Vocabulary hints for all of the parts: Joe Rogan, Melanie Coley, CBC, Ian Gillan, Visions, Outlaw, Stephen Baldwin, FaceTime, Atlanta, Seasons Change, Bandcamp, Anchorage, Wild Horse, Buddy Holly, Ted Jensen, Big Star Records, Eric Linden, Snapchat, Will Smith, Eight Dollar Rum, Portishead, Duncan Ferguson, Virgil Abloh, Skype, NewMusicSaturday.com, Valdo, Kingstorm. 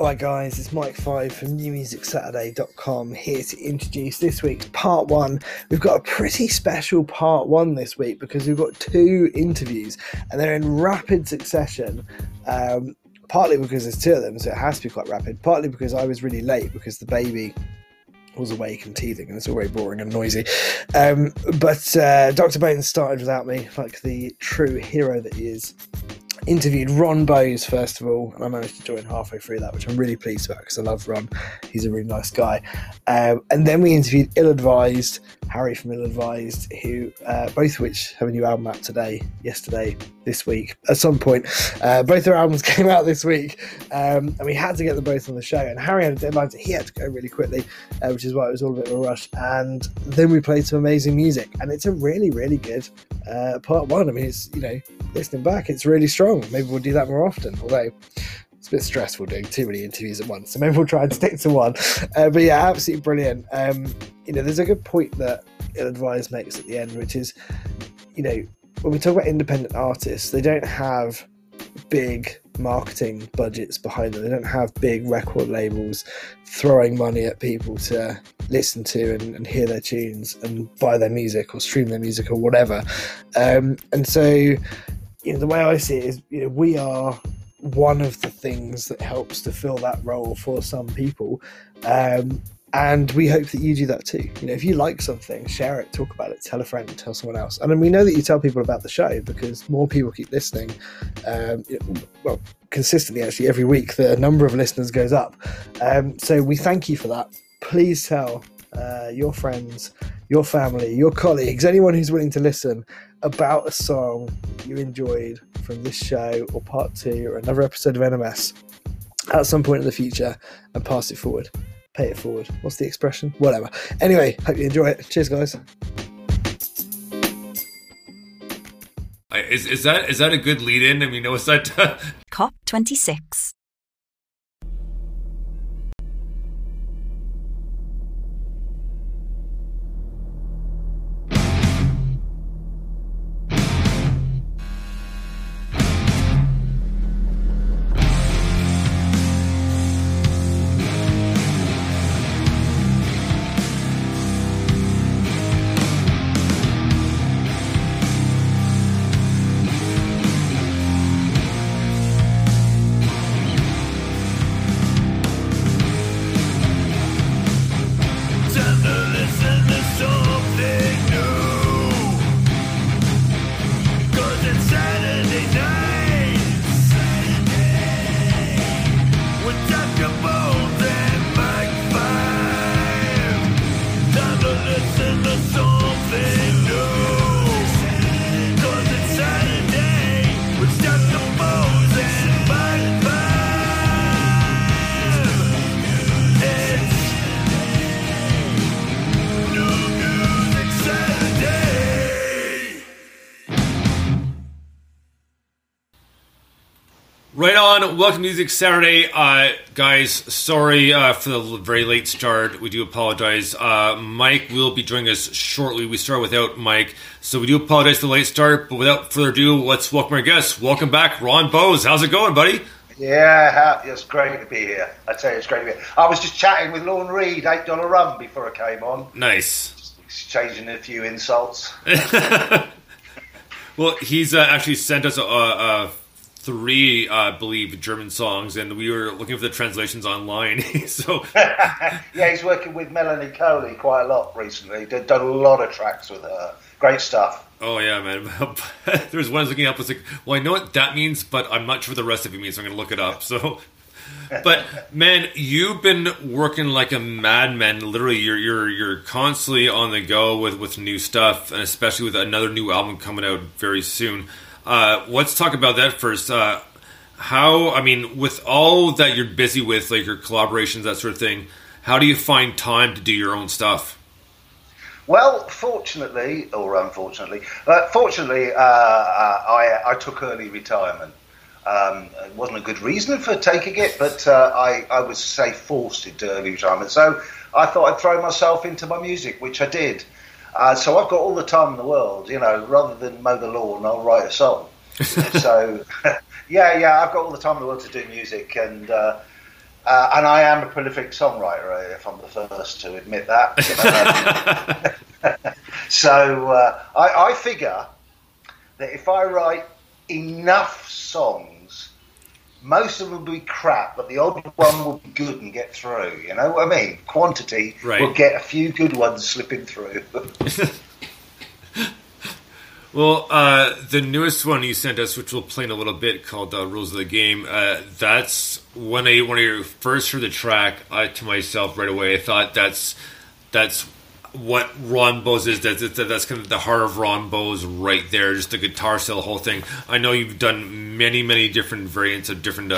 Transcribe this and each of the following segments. Hi guys, it's Mike 5 from NewMusicSaturday.com here to introduce this week's part one. We've got a pretty special part one this week because we've got two interviews and they're in rapid succession. Partly because there's two of them, so it has to be quite rapid. Partly because I was really late because the baby was awake and teething, and it's all very boring and noisy. But Dr. Bones started without me, like the true hero that he is. Interviewed Ron Bowes first of all, and I managed to join halfway through that, which I'm really pleased about because I love Ron. He's a really nice guy. And then we interviewed Ill-Advised, Harry from Ill-Advised, who both of which have a new album out today, yesterday, this week, at some point. Both their albums came out this week, and we had to get them both on the show. And Harry had a deadline, so he had to go really quickly, which is why it was all a bit of a rush. And then we played some amazing music, and it's a really, really good part one. I mean, it's, you know, listening back, it's really strong. Maybe we'll do that more often, although it's a bit stressful doing too many interviews at once, so maybe we'll try and stick to one. But yeah, absolutely brilliant. You know, there's a good point that Ill-Advised makes at the end, which is, you know, when we talk about independent artists, they don't have big marketing budgets behind them. They don't have big record labels throwing money at people to listen to and hear their tunes and buy their music or stream their music or whatever. And so, you know, the way I see it is, you know, we are one of the things that helps to fill that role for some people. And we hope that you do that too. You know, if you like something, share it, talk about it, tell a friend, tell someone else. And then we know that you tell people about the show because more people keep listening. Well, consistently, actually, every week, the number of listeners goes up. So we thank you for that. Please tell your friends, your family, your colleagues, anyone who's willing to listen about a song you enjoyed from this show or part two or another episode of NMS at some point in the future, and pass it forward. Pay it forward. What's the expression? Whatever. Anyway, hope you enjoy it. Cheers, guys. Is that a good lead-in? I mean, what's that? COP26. Right on. Welcome to Music Saturday. Guys, sorry for the very late start. We do apologize. Mike will be joining us shortly. We start without Mike. So we do apologize for the late start. But without further ado, let's welcome our guest. Welcome back, Ron Bowes. How's it going, buddy? Yeah, it's great to be here. I tell you, it's great to be here. I was just chatting with Lorne Reed, $8 Rum, before I came on. Nice. Just exchanging a few insults. Well, he's actually sent us a three, I believe, German songs, and we were looking for the translations online. So yeah, he's working with Melanie Coley quite a lot recently. Done a lot of tracks with her. Great stuff. Oh yeah, man. There was one I was looking up. I was like, well, I know what that means, but I'm not sure what the rest of it means, so I'm going to look it up. So, but man, you've been working like a madman. Literally, you're constantly on the go with new stuff, and especially with another new album coming out very soon. Let's talk about that first. How, I mean, with all that you're busy with, like your collaborations, that sort of thing, how do you find time to do your own stuff? Well, fortunately, or unfortunately, I took early retirement. It wasn't a good reason for taking it, but I would say forced into early retirement. So I thought I'd throw myself into my music, which I did. So I've got all the time in the world, you know, rather than mow the lawn, I'll write a song. So, yeah, I've got all the time in the world to do music. And And I am a prolific songwriter, if I'm the first to admit that. So I figure that if I write enough songs, most of them will be crap, but the odd one will be good and get through. You know what I mean? Quantity will get a few good ones slipping through. Well, the newest one you sent us, which we'll play in a little bit, called Rules of the Game, that's when I first heard the track, to myself right away, I thought that's what Ron Bowes is. That's kind of the heart of Ron Bowes right there, just the guitar solo, the whole thing. I know you've done many, many different variants of different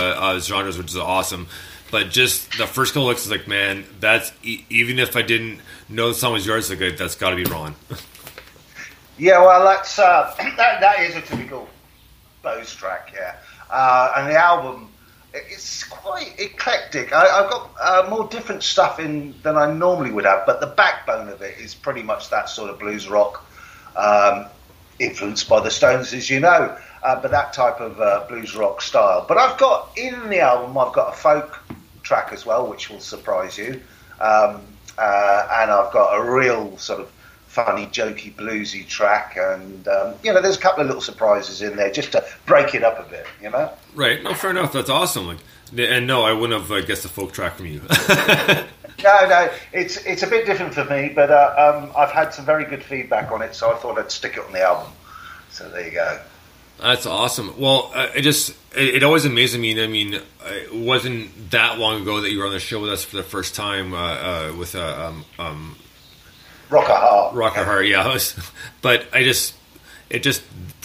genres, which is awesome. But just the first couple looks like, man, that's even if I didn't know the song was yours, like, that's got to be Ron. Yeah, well, that's that is a typical Bowes track, yeah. And the album, it's quite eclectic. I've got more different stuff in than I normally would have, but the backbone of it is pretty much that sort of blues rock, influenced by the Stones, as you know, but that type of blues rock style. But I've got, in the album, I've got a folk track as well, which will surprise you, and I've got a real sort of funny, jokey, bluesy track, and there's a couple of little surprises in there just to break it up a bit, you know. Right, no, fair enough. That's awesome. And no, I wouldn't have guessed the folk track from you. No, it's a bit different for me, but I've had some very good feedback on it, so I thought I'd stick it on the album. So there you go. That's awesome. Well, it always amazes me. I mean, it wasn't that long ago that you were on the show with us for the first time with Rocker Heart, yeah. But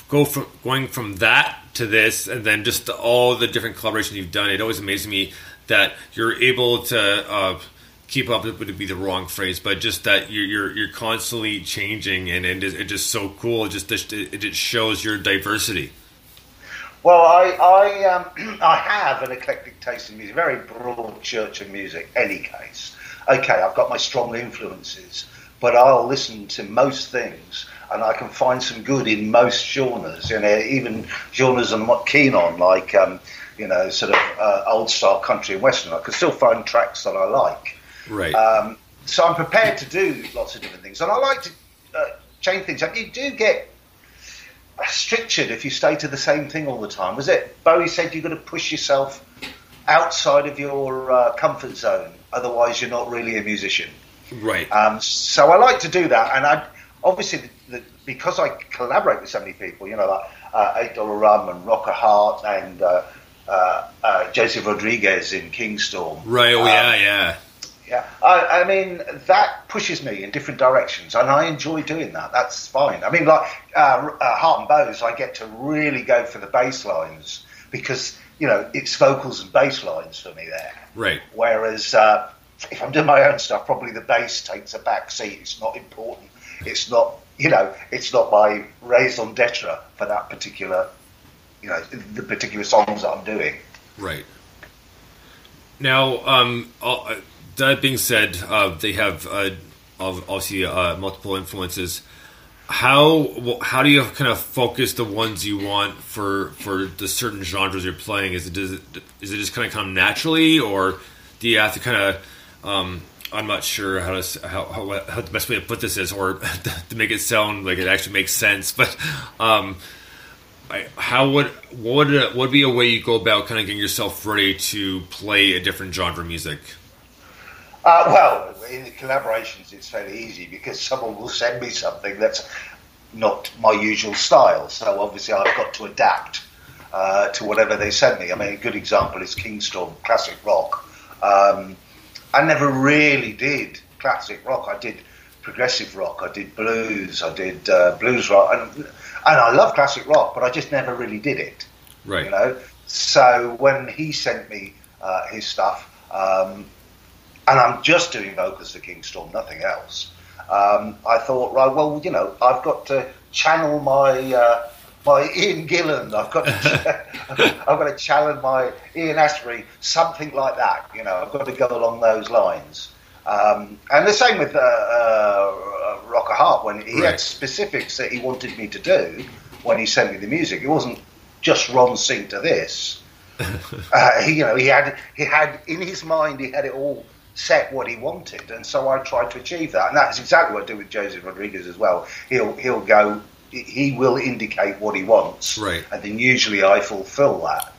going from that to this, and then just all the different collaborations you've done. It always amazes me that you're able to keep up. Would be the wrong phrase, but just that you're constantly changing, and it's just so cool. It just shows your diversity. Well, I I have an eclectic taste in music, very broad church of music. Any case, okay, I've got my strong influences, but I'll listen to most things, and I can find some good in most genres, even genres I'm not keen on, like, sort of old-style country and western. I can still find tracks that I like. Right. So I'm prepared to do lots of different things, and I like to change things up. You do get strictured if you stay to the same thing all the time. Was it Bowie said you've got to push yourself outside of your comfort zone, otherwise you're not really a musician. Right. So I like to do that, and I obviously because I collaborate with so many people, like $8 Rum and Rocker Heart and Joseph Rodriguez in Kingstorm. Right. Oh yeah. Yeah. I mean, that pushes me in different directions, and I enjoy doing that. That's fine. I mean, like Heart and Bowes, I get to really go for the bass lines because it's vocals and bass lines for me there. Right. Whereas. If I'm doing my own stuff, probably the bass takes a back seat. It's not important. It's not, it's not my raison d'etre for that particular, the particular songs that I'm doing. Right. Now, that being said, they have obviously multiple influences. How do you kind of focus the ones you want for the certain genres you're playing? Is it just kind of come naturally, or do you have to kind of I'm not sure how the best way to put this is, or to make it sound like it actually makes sense. But what would be a way you go about kind of getting yourself ready to play a different genre of music? Well, in the collaborations, it's fairly easy because someone will send me something that's not my usual style. So obviously, I've got to adapt to whatever they send me. I mean, a good example is Kingstorm, classic rock. I never really did classic rock. I did progressive rock. I did blues. I did blues rock, and I love classic rock, but I just never really did it. Right. So when he sent me his stuff, and I'm just doing vocals for Kingstorm, nothing else. I thought, right, well, I've got to channel my my Ian Gillan. I've got to challenge my Ian Astbury, something like that. I've got to go along those lines. And the same with Rocker Heart, when he had specifics that he wanted me to do when he sent me the music. It wasn't just Ron sing to this. He had in his mind, he had it all set what he wanted, and so I tried to achieve that, and that's exactly what I do with Joseph Rodriguez as well. He'll go, he will indicate what he wants, right, and then usually I fulfill that.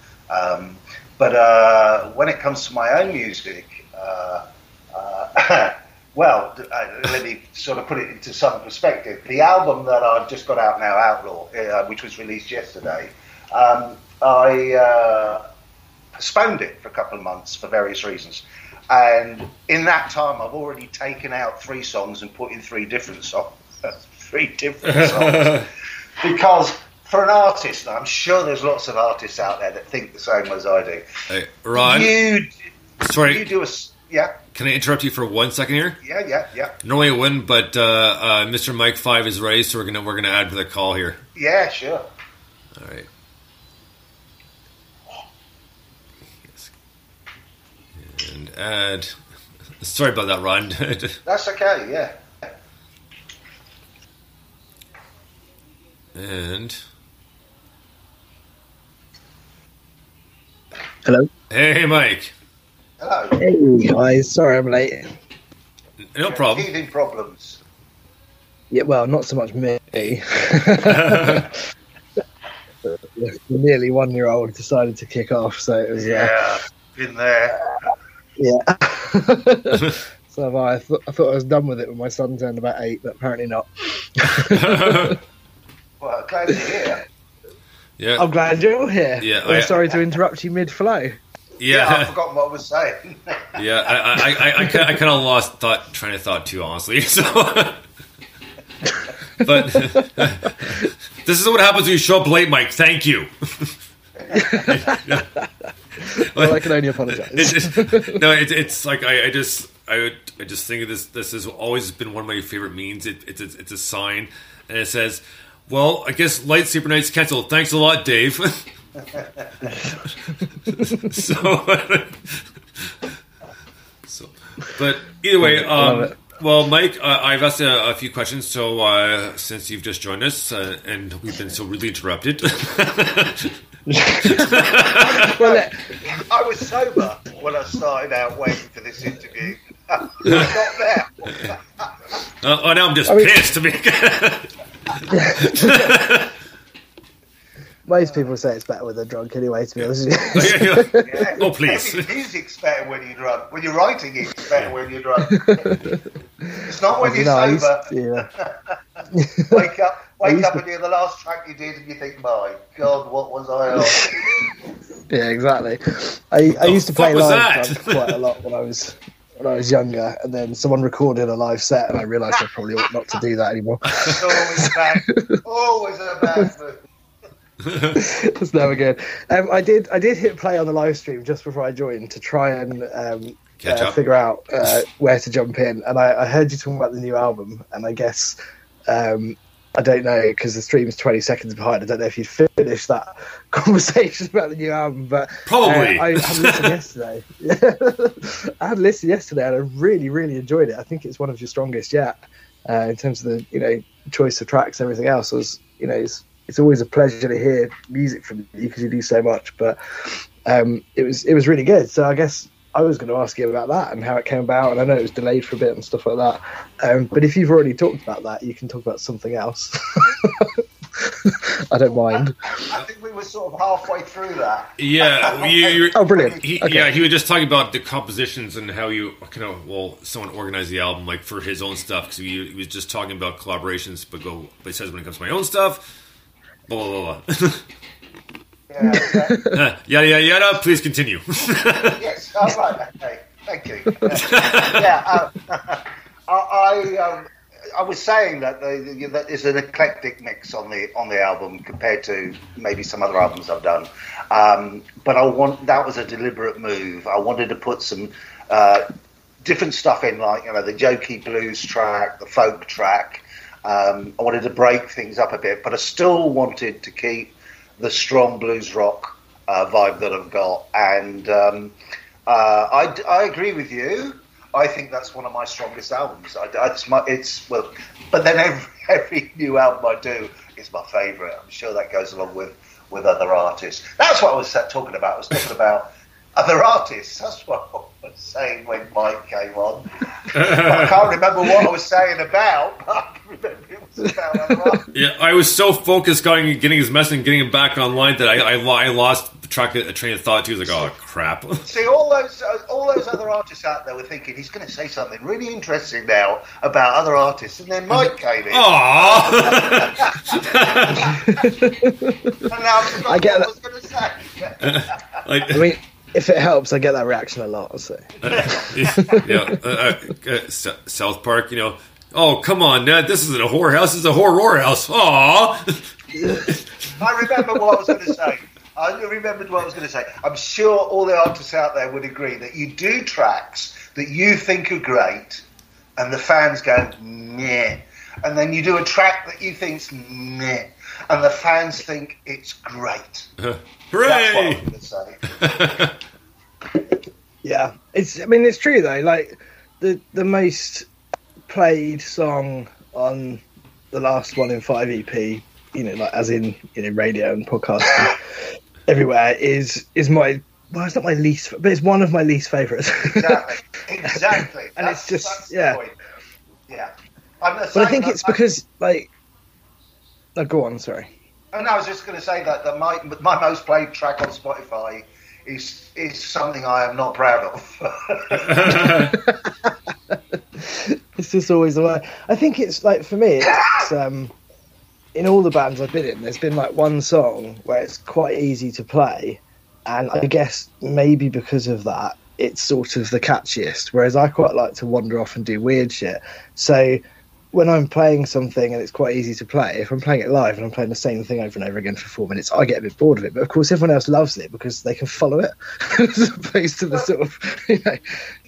But when it comes to my own music, let me sort of put it into some perspective. The album that I've just got out now, Outlaw, which was released yesterday, I postponed it for a couple of months for various reasons. And in that time, I've already taken out 3 songs and put in 3 different songs. 3 different songs. Because for an artist, and I'm sure there's lots of artists out there that think the same as I do. Hey, Ron. Yeah. Can I interrupt you for one second here? Yeah. Normally I wouldn't, but Mr. Mike 5 is ready, so we're gonna add to the call here. Yeah, sure. All right. And add. Sorry about that, Ron. That's okay. Yeah. And. Hello. Hey, Mike. Hello. Hey guys, sorry I'm late. No problem. Teething problems. Yeah, well, not so much me. The nearly 1-year-old decided to kick off, so it was. Yeah, been there. Yeah. So I thought I was done with it when my son turned about 8, but apparently not. Well, glad you're here. Yeah. I'm glad you're here. Yeah. I'm sorry to interrupt you mid-flow. Yeah, I forgot what I was saying. Yeah, I kind of lost train of thought too, honestly. So, but this is what happens when you show up late, Mike. Thank you. Well, I can only apologize. I just think of this. This has always been one of my favorite memes. It's a sign, and it says, "Well, I guess Lightsaber Night's canceled. Thanks a lot, Dave." So, but either way, well, Mike, I've asked a few questions. So, since you've just joined us, and we've been so rudely interrupted. Well, I was sober when I started out waiting for this interview. I got there. Now I'm just pissed. Most people say it's better when they're drunk anyway, to be honest with you. Yeah. Oh, please. Music's better when you're drunk. When you're writing it, it's better when you're drunk. It's not when you're sober. Yeah. Wake up and hear the last track you did and you think, my God, what was I on? Yeah, exactly. I used to play live drunk quite a lot when I was younger, and then someone recorded a live set and I realised I probably ought not to do that anymore. It's always bad. Always a bad move. That's never good. I did hit play on the live stream just before I joined to try and figure out where to jump in. And I heard you talking about the new album, and I guess I don't know, because the stream is 20 seconds behind. I don't know if you'd finish that conversation about the new album, but probably. I had listened yesterday. I had listened yesterday, and I really, really enjoyed it. I think it's one of your strongest yet in terms of the choice of tracks and everything else. It's always a pleasure to hear music from you because you do so much, but it was really good. So I guess I was going to ask you about that and how it came about, and I know it was delayed for a bit and stuff like that. But if you've already talked about that, you can talk about something else. I don't mind. I think we were sort of halfway through that. Yeah. Oh, brilliant. Okay. Yeah, he was just talking about the compositions and how you someone organized the album like for his own stuff, because he was just talking about collaborations, but he says when it comes to my own stuff. Blah, blah, blah. Yeah, okay. Yada, please continue. Yes, all right, okay, thank you. I was saying that there's an eclectic mix on the album compared to maybe some other albums I've done, but that was a deliberate move. I wanted to put some different stuff in, like the jokey blues track, the folk track. I wanted to break things up a bit, but I still wanted to keep the strong blues rock vibe that I've got. And I agree with you. I think that's one of my strongest albums. But then every new album I do is my favourite. I'm sure that goes along with other artists. That's what I was talking about. I was talking about other artists. That's what I was saying when Mike came on. I can't remember what I was saying about, but I can remember it was about other artists. Yeah, I was so focused on getting his message and getting him back online that I lost a train of thought too. I was like, oh, crap. See, all those other artists out there were thinking, he's going to say something really interesting now about other artists, and then Mike came in. Aww. And now I get what I was going to say. I mean, if it helps, I get that reaction a lot, I'll say. South Park, you know, oh, come on, Ned, this isn't a whorehouse, it's a horror house. Aww. I remember what I was going to say. I remembered what I was going to say. I'm sure all the artists out there would agree that you do tracks that you think are great, and the fans go, meh. And then you do a track that you think's meh, and the fans think it's great. Hooray! That's what I was going to say. Yeah. It's true, though. Like, the most played song on the last 1 in 5 EP, you know, like as in, you know, radio and podcasts everywhere, is my, well, it's not my least, but it's one of my least favourites. Exactly. And that's, it's just, that's yeah. The point. Yeah. But I think it's because, like, oh, go on, sorry. And I was just going to say that my most played track on Spotify is something I am not proud of. It's just always the way. I think it's, like, for me, it's in all the bands I've been in, there's been like one song where it's quite easy to play, and I guess maybe because of that, it's sort of the catchiest, whereas I quite like to wander off and do weird shit. So when I'm playing something and it's quite easy to play, if I'm playing it live and I'm playing the same thing over and over again for 4 minutes, I get a bit bored of it. But of course, everyone else loves it because they can follow it, as opposed to the sort of, you know,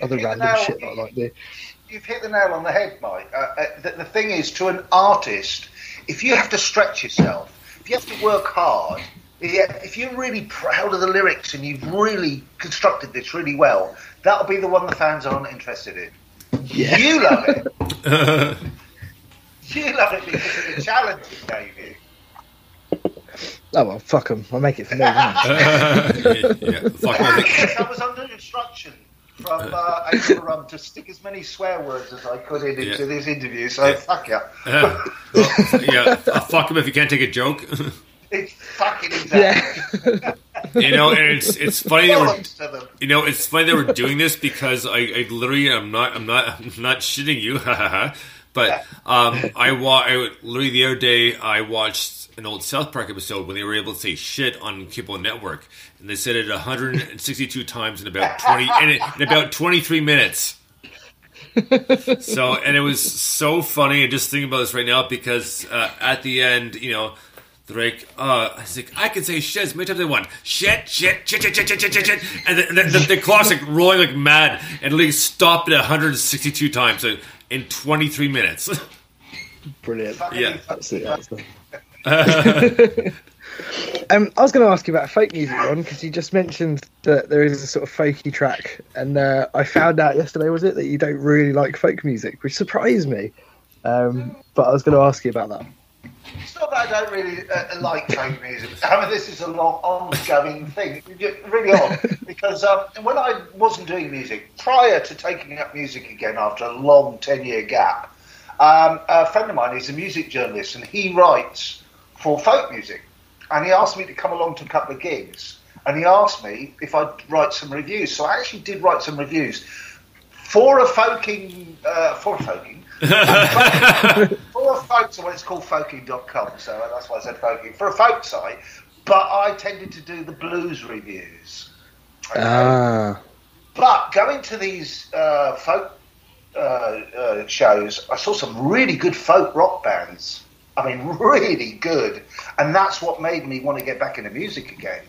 other random shit that I like to do. You've hit the nail on the head, Mike. The thing is, to an artist, if you have to stretch yourself, if you have to work hard, if you're really proud of the lyrics and you've really constructed this really well, that'll be the one the fans aren't interested in. Yeah. You love it. You love it because of the challenge it gave you. Oh, well, fuck them. I'll make it for no one. I was under instruction from Eight Dollar Rum to stick as many swear words as I could into this interview, so fuck you. Fuck him if you can't take a joke. It's fucking exactly. Yeah. You know, and it's funny that we're, you know, it's funny that we're doing this because I literally I'm not shitting you, but literally the other day I watched an old South Park episode when they were able to say shit on cable network, and they said it 162 times in about 23 minutes. So, and it was so funny. And just thinking about this right now because at the end, you know, they're like, I can say shit as many times as I want. Shit, shit, shit, shit, shit, shit, shit, shit. And the clock's like rolling like mad, and literally stopped at 162 times in 23 minutes. Brilliant. Yeah. Absolutely. I was going to ask you about folk music, Ron, because you just mentioned that there is a sort of folky track, and I found out yesterday, was it, that you don't really like folk music, which surprised me. But I was going to ask you about that. It's not that I don't really like folk music. I mean, this is a long, ongoing thing, really odd, because when I wasn't doing music, prior to taking up music again after a long 10-year gap, a friend of mine is a music journalist, and he writes for folk music, and he asked me to come along to a couple of gigs, and he asked me if I'd write some reviews, so I actually did write some reviews for a folking, for a folk site, well, it's called folking.com, so that's why I said folking. For a folk site, but I tended to do the blues reviews. Okay? But going to these folk shows, I saw some really good folk rock bands. I mean, really good. And that's what made me want to get back into music again.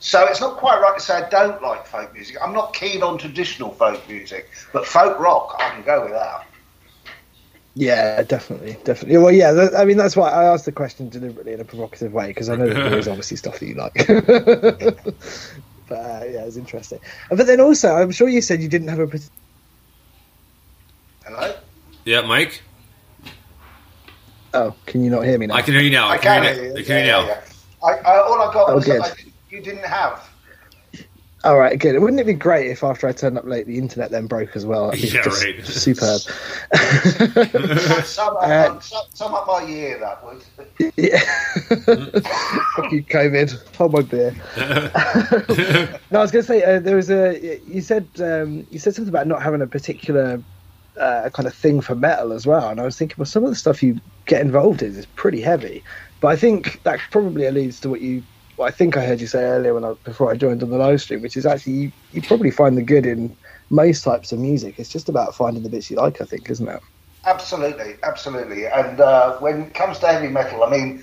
So it's not quite right to say I don't like folk music. I'm not keen on traditional folk music, but folk rock, I can go with that. Yeah, definitely. Well, yeah, I mean, that's why I asked the question deliberately in a provocative way, because I know that there is obviously stuff that you like. But yeah, it was interesting. But then also, I'm sure you said you didn't have a... Hello? Yeah, Mike? Oh, can you not hear me now? I can hear you now. I can hear you now. Yeah. All I got was that you didn't have. All right, good. Wouldn't it be great if after I turned up late, the internet then broke as well? Yeah, right. Superb. Sum up my year, that would. Yeah. Fuck you, COVID. Hold my beer. No, I was going to say, there was a. You said something about not having a particular kind of thing for metal as well, and I was thinking, well, some of the stuff you get involved in is pretty heavy, but I think that probably alludes to what I think I heard you say earlier before I joined on the live stream, which is actually you probably find the good in most types of music. It's just about finding the bits you like, I think, isn't it? Absolutely. And when it comes to heavy metal, I mean,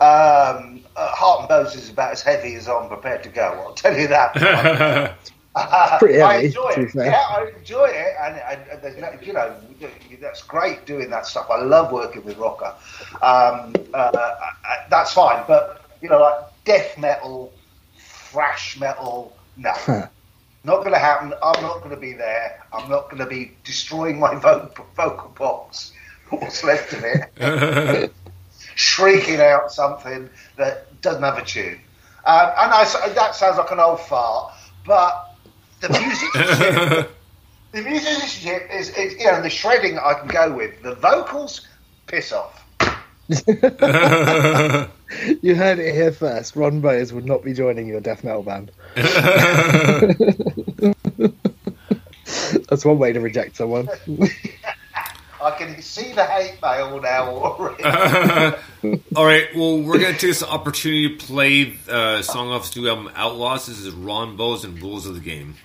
Heart and Bones is about as heavy as I'm prepared to go. I'll tell you that. Pretty heavy, I enjoy it. Yeah, I enjoy it, and there's no, you know, that's great doing that stuff. I love working with Rocker. That's fine, but you know, like death metal, thrash metal, no, not going to happen. I'm not going to be there. I'm not going to be destroying my vocal box, what's left of it, shrieking out something that doesn't have a tune. That sounds like an old fart, but. The musicianship is, you know, the shredding I can go with. The vocals, piss off. You heard it here first. Ron Bowes would not be joining your death metal band. That's one way to reject someone. I can see the hate mail now already. All right, well, we're going to take this opportunity to play a song off Stu's album Outlaws. This is Ron Bowes and Rules of the Game.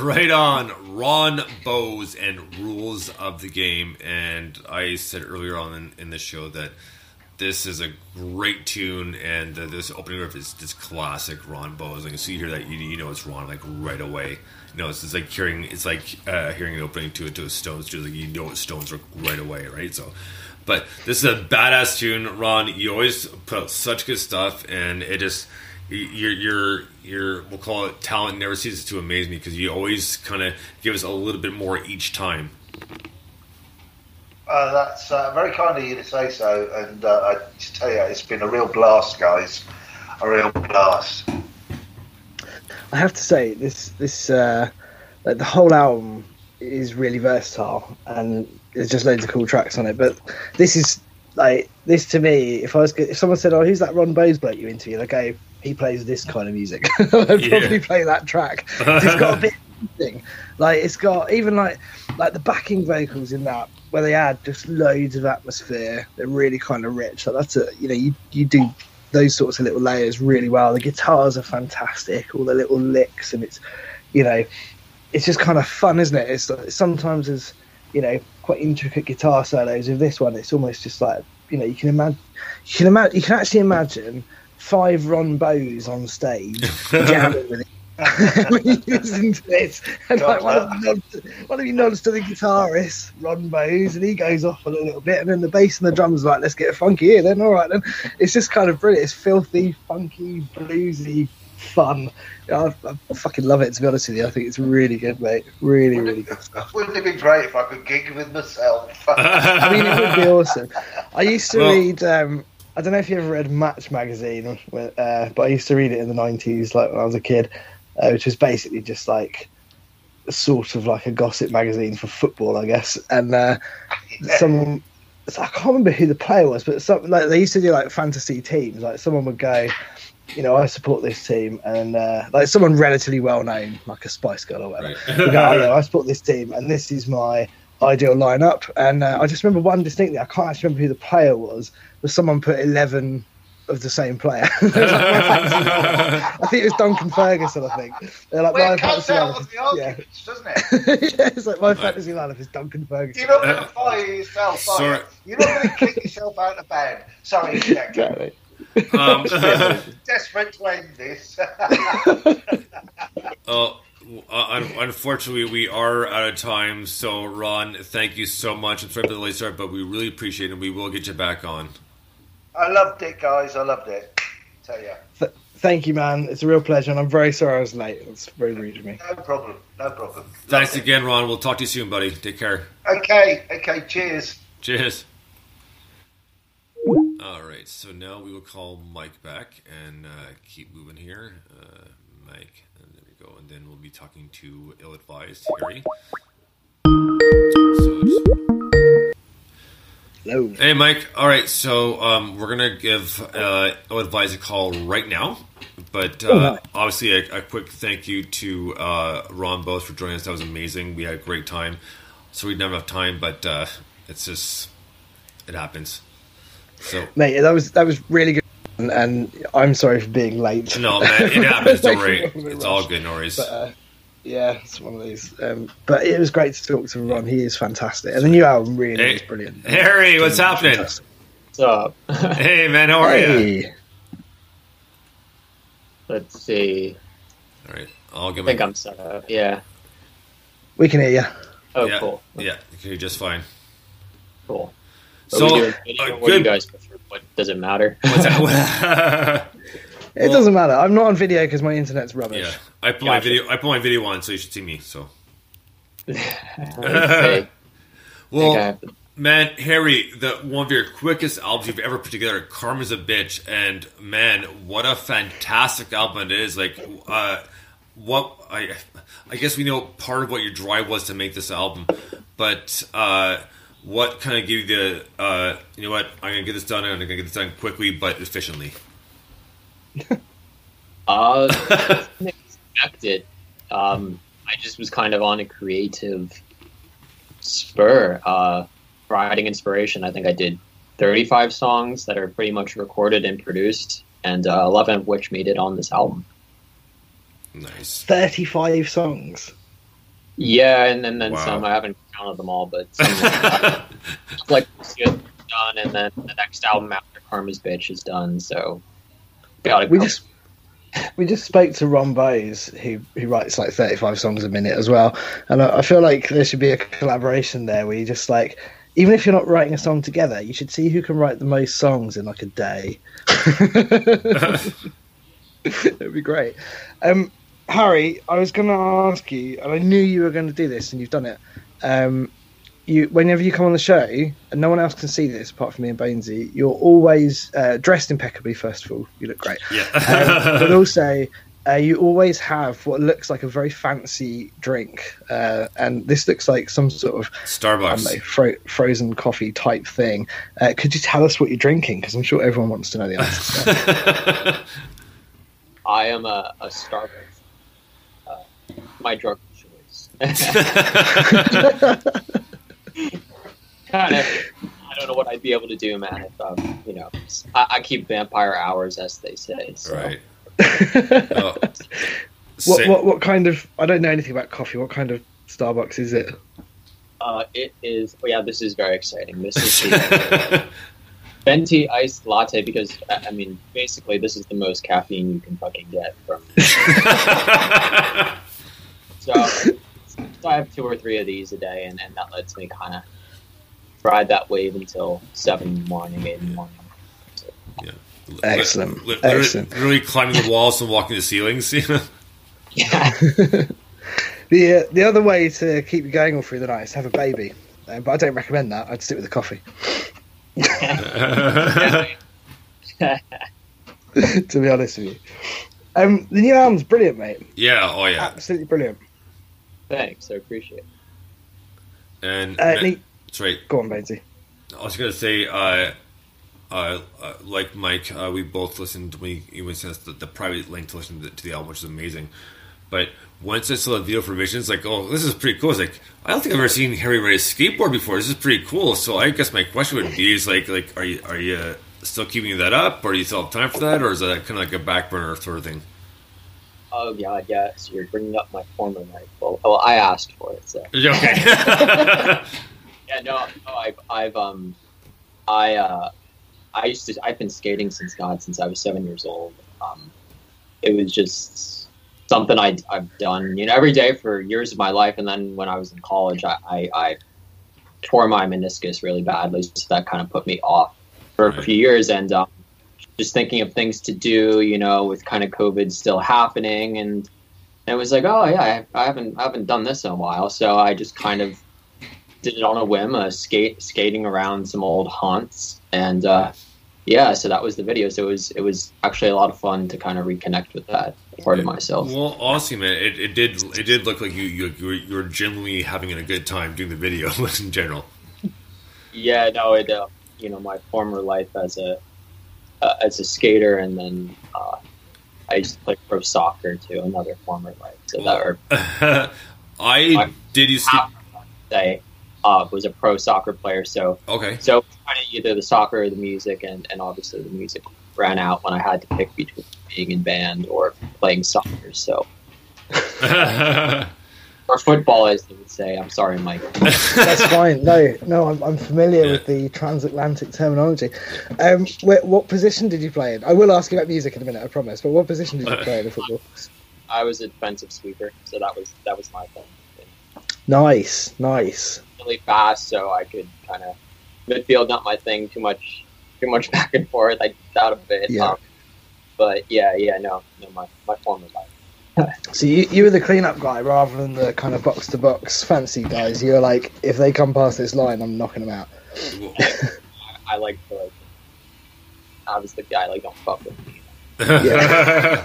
Right on. Ron Bowes and Rules of the Game. And I said earlier on in the show that this is a great tune, and this opening riff is just classic Ron Bowes. I can see here that you know it's Ron like right away. You know, it's like hearing an opening to a Stones tune. Like you know it's Stones right away, right? So, but this is a badass tune, Ron. You always put out such good stuff, and it just your we'll call it talent never ceases to amaze me because you always kind of give us a little bit more each time. That's very kind of you to say so, and I just tell you, it's been a real blast, guys. A real blast. I have to say, this like the whole album is really versatile, and there's just loads of cool tracks on it. But this is like this to me. If someone said, "Oh, who's that Ron Bowes bloke you interviewed?" I go, "He plays this kind of music." I'd probably play that track. It's got a bit. Like it's got even like the backing vocals in that where they add just loads of atmosphere. They're really kind of rich. Like that's you do those sorts of little layers really well. The guitars are fantastic. All the little licks and it's just kind of fun, isn't it? It's sometimes there's quite intricate guitar solos. With this one, it's almost just like you can actually imagine five Ron Bowes on stage jamming with it. When you listen to this, and God, one of you nods to the guitarist Ron Bowes, and he goes off on a little bit, and then the bass and the drums are like, "Let's get funky here." Then all right, then it's just kind of brilliant. It's filthy, funky, bluesy, fun. I fucking love it. To be honest with you, I think it's really good, mate. Really, really good stuff. Wouldn't it be great if I could gig with myself? I mean, it would be awesome. I used to read. I don't know if you ever read Match magazine, but I used to read it in the 90s, like when I was a kid. Which was basically just like sort of like a gossip magazine for football, I guess. And I can't remember who the player was, but they used to do like fantasy teams. Like someone would go, I support this team, and like someone relatively well known, like a Spice Girl or whatever, right. Would go, I support this team, and this is my ideal lineup. And I just remember one distinctly. I can't actually remember who the player was, but someone put 11. Of the same player. I think it was Duncan Ferguson, I think. They're like, well, my fantasy lineup. Doesn't it? Yeah, it's like my fantasy lineup is Duncan Ferguson. You're not going to fire yourself. Sorry. You're not going to kick yourself out of bed. Sorry, exactly. Desperate to end this. Unfortunately, we are out of time. So, Ron, thank you so much. I'm sorry for the late start, but we really appreciate it. And we will get you back on. I loved it, guys. I loved it. I tell you. Thank you, man. It's a real pleasure, and I'm very sorry I was late. It's very rude of me. No problem. No problem. Thanks again, Ron. We'll talk to you soon, buddy. Take care. Okay. Cheers. Cheers. All right. So now we will call Mike back and keep moving here. Mike, and there we go. And then we'll be talking to Ill-Advised Harry. Hello. Hey, Mike. All right, so we're going to give Ill-Advised a call right now. But obviously a quick thank you to Ron Bowes for joining us. That was amazing. We had a great time. So we didn't have enough time, but it's just – it happens. So, mate, that was really good. And I'm sorry for being late. No, man, it happens. Don't worry. It's all good, no worries. But, yeah, it's one of these. But it was great to talk to Ron. He is fantastic. And the new album really is brilliant. Harry, what's happening? What's up? Hey, man, how are you? Let's see. All right. I think I'm set up. Yeah. We can hear you. Oh, yeah, cool. Yeah, you can hear just fine. Cool. What do you guys prefer? What does it matter? What's that? It doesn't matter. I'm not on video because my internet's rubbish. Yeah, I put my video. I put my video on, so you should see me. So, man, Harry, one of your quickest albums you've ever put together, "Karma's a Bitch," and man, what a fantastic album it is! Like, I guess we know part of what your drive was to make this album, but what kind of gave you the I'm gonna get this done, and I'm gonna get this done quickly but efficiently. I didn't expect it. I just was kind of on a creative spur, providing inspiration. I think I did 35 songs that are pretty much recorded and produced, and 11 of which made it on this album. Nice. 35 songs. Yeah, and then some. I haven't counted them all, but some like done, and then the next album after Karma's Bitch is done. So we just spoke to Ron Bowes, who writes like 35 songs a minute as well, and I feel like there should be a collaboration there where you just like, even if you're not writing a song together, you should see who can write the most songs in like a day. It'd be great. Harry, I was going to ask you, and I knew you were going to do this, and you've done it. Whenever you come on the show, and no one else can see this apart from me and Bainesy, you're always dressed impeccably. First of all, you look great. Yeah. But also, you always have what looks like a very fancy drink, and this looks like some sort of Starbucks frozen coffee type thing. Could you tell us what you're drinking? Because I'm sure everyone wants to know the answer. I am a Starbucks. My drug choice. I don't know what I'd be able to do, man. If I keep vampire hours, as they say. So. Right. Oh. What kind of? I don't know anything about coffee. What kind of Starbucks is it? It is. Oh yeah, this is very exciting. This is the venti iced latte, because I mean, basically, this is the most caffeine you can fucking get from. So I have 2 or 3 of these a day, and that lets me kind of ride that wave until 7 in the morning, 8 in the morning. So, yeah. Excellent. Excellent. Really climbing the walls and walking the ceilings. Yeah. The other way to keep you going all through the night is to have a baby, but I don't recommend that. I'd stick with the coffee. To be honest with you, the new album's brilliant, mate. Yeah. Oh yeah. Absolutely brilliant. Thanks, I appreciate it. And that's right. Go on, Bainesy. I was going to say, like Mike, we both listened when you sent us the private link to listen to the album, which is amazing. But once I saw the video for Visions, like, oh, this is pretty cool. It's like, I don't think I've ever seen Harry ride a skateboard before. This is pretty cool. So I guess my question would be is like, are you still keeping that up, or do you still have time for that, or is that kind of like a back burner sort of thing? Oh God, yeah. So you're bringing up my former life. Well, I asked for it. So. Okay. Yeah, no. I've been skating since I was 7 years old. It was just something I've done, every day for years of my life. And then when I was in college, I tore my meniscus really badly, so that kind of put me off for a few years. And just thinking of things to do, with kind of COVID still happening, and it was like, oh yeah, I haven't done this in a while, so I just kind of did it on a whim, skating around some old haunts, and so that was the video. So it was actually a lot of fun to kind of reconnect with that part of myself. Well, awesome, man! It did look like you were genuinely having a good time doing the video in general. Yeah, no, it my former life as a skater, and then I used to play pro soccer too, another former life. So I was a pro soccer player. So okay, so kind of either the soccer or the music, and obviously the music ran out when I had to pick between being in band or playing soccer. So or football, as they would say. I'm sorry, Mike. That's fine. No, I'm familiar with the transatlantic terminology. What position did you play in? I will ask you about music in a minute, I promise. But what position did you play in football? I was a defensive sweeper, so that was my thing. Nice. Really fast, so I could kind of midfield. Not my thing. Too much back and forth. I doubt a bit. Yeah. My former life. So you were the clean-up guy rather than the kind of box-to-box fancy guys. You were like, if they come past this line, I'm knocking them out. I like to, like, I was the guy, like, don't fuck with me. Yeah.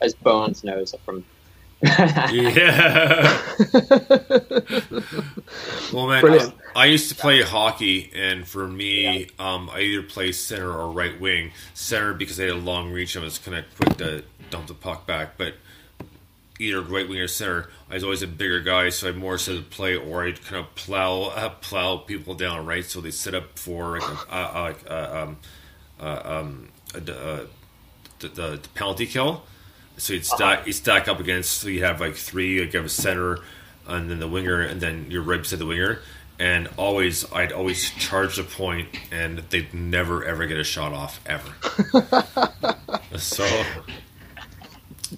As Bones knows from... Yeah. Well, man, I used to play hockey, and for me, I either play center or right wing. Center because I had a long reach and I was kind of quick to dump the puck back, but either right wing or center, I was always a bigger guy, so I more so to play, or I'd kind of plow people down, right, so they set up for the penalty kill. So you'd stack up against, so you have like three, like you have a center and then the winger and then you're right beside the winger. And I'd always charge the point and they'd never ever get a shot off, ever. So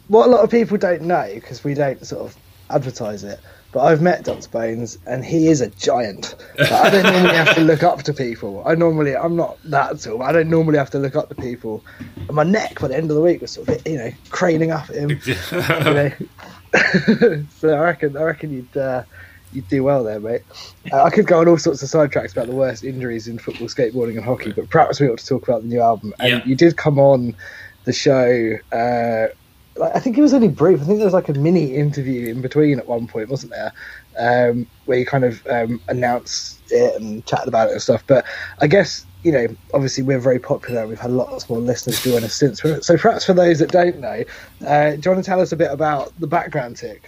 what a lot of people don't know, because we don't sort of advertise it, but I've met Dutz Bones and he is a giant. Like, I don't normally have to look up to people. I'm not that sort of, I don't normally have to look up to people. And my neck by the end of the week was sort of, you know, craning up at him. You know? So I reckon you'd do well there, mate. I could go on all sorts of sidetracks about the worst injuries in football, skateboarding and hockey, but perhaps we ought to talk about the new album. And you did come on the show, I think it was only brief. I think there was like a mini interview in between at one point, wasn't there? Where you kind of announced it and chatted about it and stuff. But I guess, you know, obviously we're very popular and we've had lots more listeners join us since. So perhaps for those that don't know, do you want to tell us a bit about the background to it?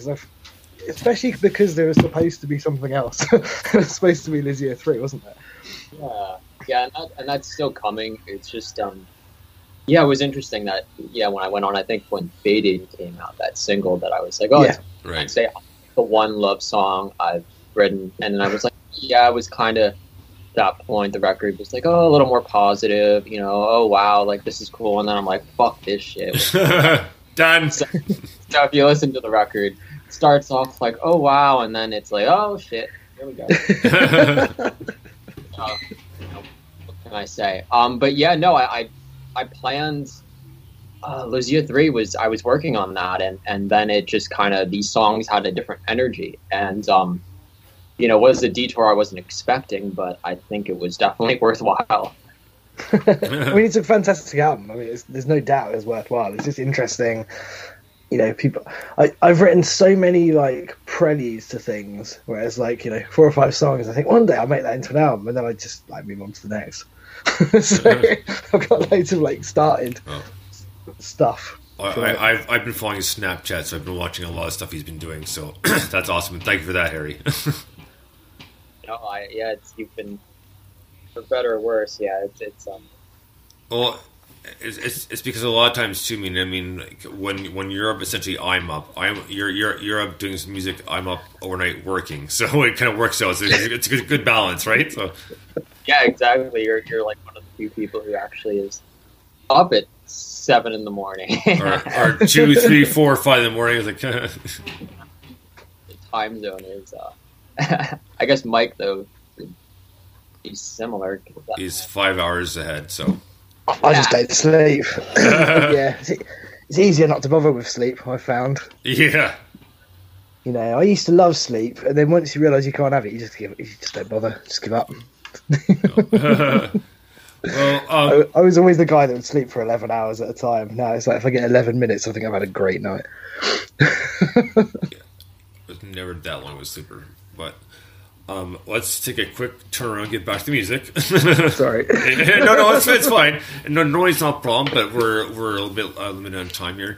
Especially because there was supposed to be something else. It was supposed to be Liz Year 3, wasn't there? And that's still coming. It's just... yeah, it was interesting that, when I went on, I think when Faded came out, that single, that I was like, I'd say the one love song I've written. And then I was like, I was kind of, that point, the record was like, a little more positive, this is cool. And then I'm like, fuck this shit. Done. So if you listen to the record, it starts off like, oh, wow. And then it's like, oh, shit, here we go. What can I say? I planned Lucia 3 was, I was working on that and then it just kind of, these songs had a different energy and was a detour I wasn't expecting, but I think it was definitely worthwhile. I mean, it's a fantastic album. I mean, there's no doubt it's worthwhile. It's just interesting, people, I've written so many like preludes to things, whereas like, 4 or 5 songs, I think one day I'll make that into an album and then I just move on to the next. So, I've got loads of started stuff. I've been following his Snapchat, so I've been watching a lot of stuff he's been doing. So that's awesome. And thank you for that, Harry. You've been, for better or worse. Yeah, it's. Well, it's because a lot of times too. When you're up, essentially I'm up. You're up doing some music. I'm up overnight working. So it kind of works out. It's a good balance, right? So. Yeah, exactly. You're like one of the few people who actually is up at 7 in the morning. or 2, 3, 4, 5 in the morning. Like, the time zone is... I guess Mike, though, he's similar. He's 5 hours ahead, so... I just don't sleep. Yeah, it's easier not to bother with sleep, I found. Yeah. I used to love sleep, and then once you realise you can't have it, you just don't bother. Just give up. I was always the guy that would sleep for 11 hours at a time. Now it's like if I get 11 minutes, I think I've had a great night. It was never that long of a sleeper. But let's take a quick turnaround and get back to music. Sorry. No, it's fine. No, noise not a problem, but we're a little bit limited on time here.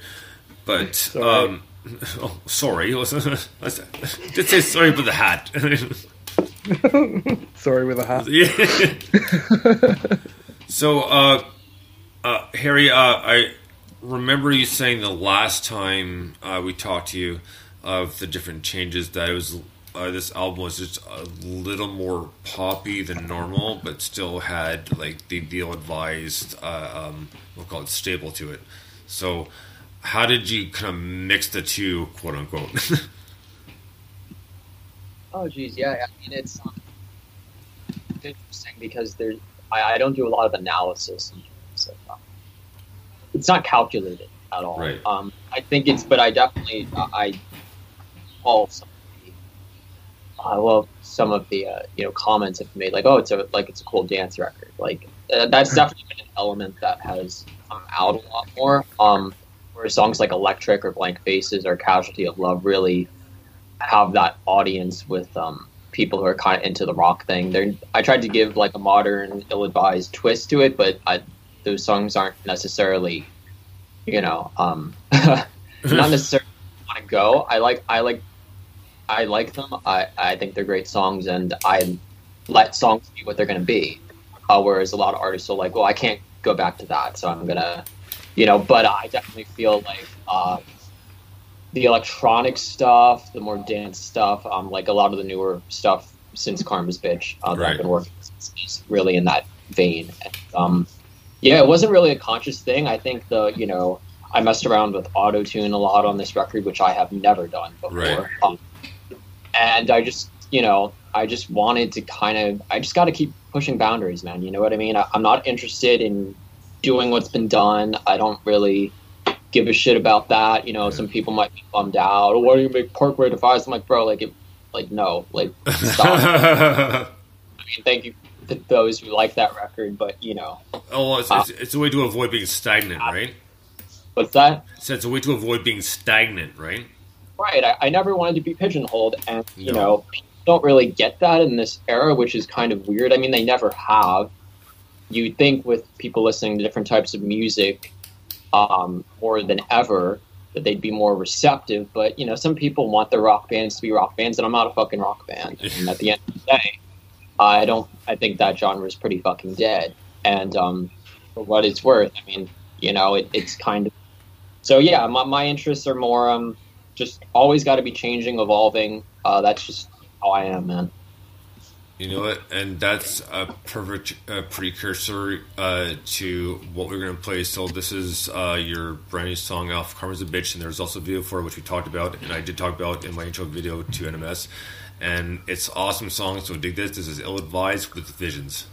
But sorry. Sorry. I did say sorry about the hat. Sorry with a hat. Yeah. So, Harry, I remember you saying the last time we talked to you of the different changes that it was this album was just a little more poppy than normal, but still had like the Ill-Advised, we'll call it staple to it. So, how did you kind of mix the two, quote unquote? Oh, geez, yeah. I mean, it's interesting because I don't do a lot of analysis. So, it's not calculated at all. Right. I think it's, but I definitely, I love some of the comments have made, like, oh, it's a cool dance record. Like, that's definitely been an element that has come out a lot more. Where songs like Electric or Blank Faces or Casualty of Love really have that audience with people who are kind of into the rock thing. I tried to give like a modern Ill-Advised twist to it, but those songs aren't necessarily, not necessarily want to go. I like them. I think they're great songs, and I let songs be what they're going to be. Whereas a lot of artists are like, well, I can't go back to that, so I'm gonna you know, but I definitely feel like the electronic stuff, the more dance stuff, like a lot of the newer stuff since Karma's Bitch, that I've been working is really in that vein. And, yeah, it wasn't really a conscious thing. I think the, you know, I messed around with auto-tune a lot on this record, which I have never done before. Right. And I just, you know, I just wanted to kind of, I just got to keep pushing boundaries, man. You know what I mean? I'm not interested in doing what's been done. I don't really give a shit about that. You know, some people might be bummed out. Why do you make Parkway Defies? I'm like, bro, like, it, like, no, like, stop. I mean, thank you to those who like that record, but, you know. Oh, it's a way to avoid being stagnant, right? What's that? So it's a way to avoid being stagnant, right? Right. I never wanted to be pigeonholed, and, you know, people don't really get that in this era, which is kind of weird. I mean, they never have. You'd think with people listening to different types of music more than ever that they'd be more receptive, but, you know, some people want their rock bands to be rock bands, and I'm not a fucking rock band. And at the end of the day, I think that genre is pretty fucking dead. And for what it's worth, I mean, you know, it's kind of... So, yeah, my interests are more... just always got to be changing, evolving. That's just how I am, man. You know what? And that's a perfect precursor to what we're going to play. So this is your brand new song off Karma's a Bitch, and there's also a video for it, which we talked about, and I did talk about in my intro video to NMS. And it's an awesome song, so dig this. This is Ill-Advised with Visions.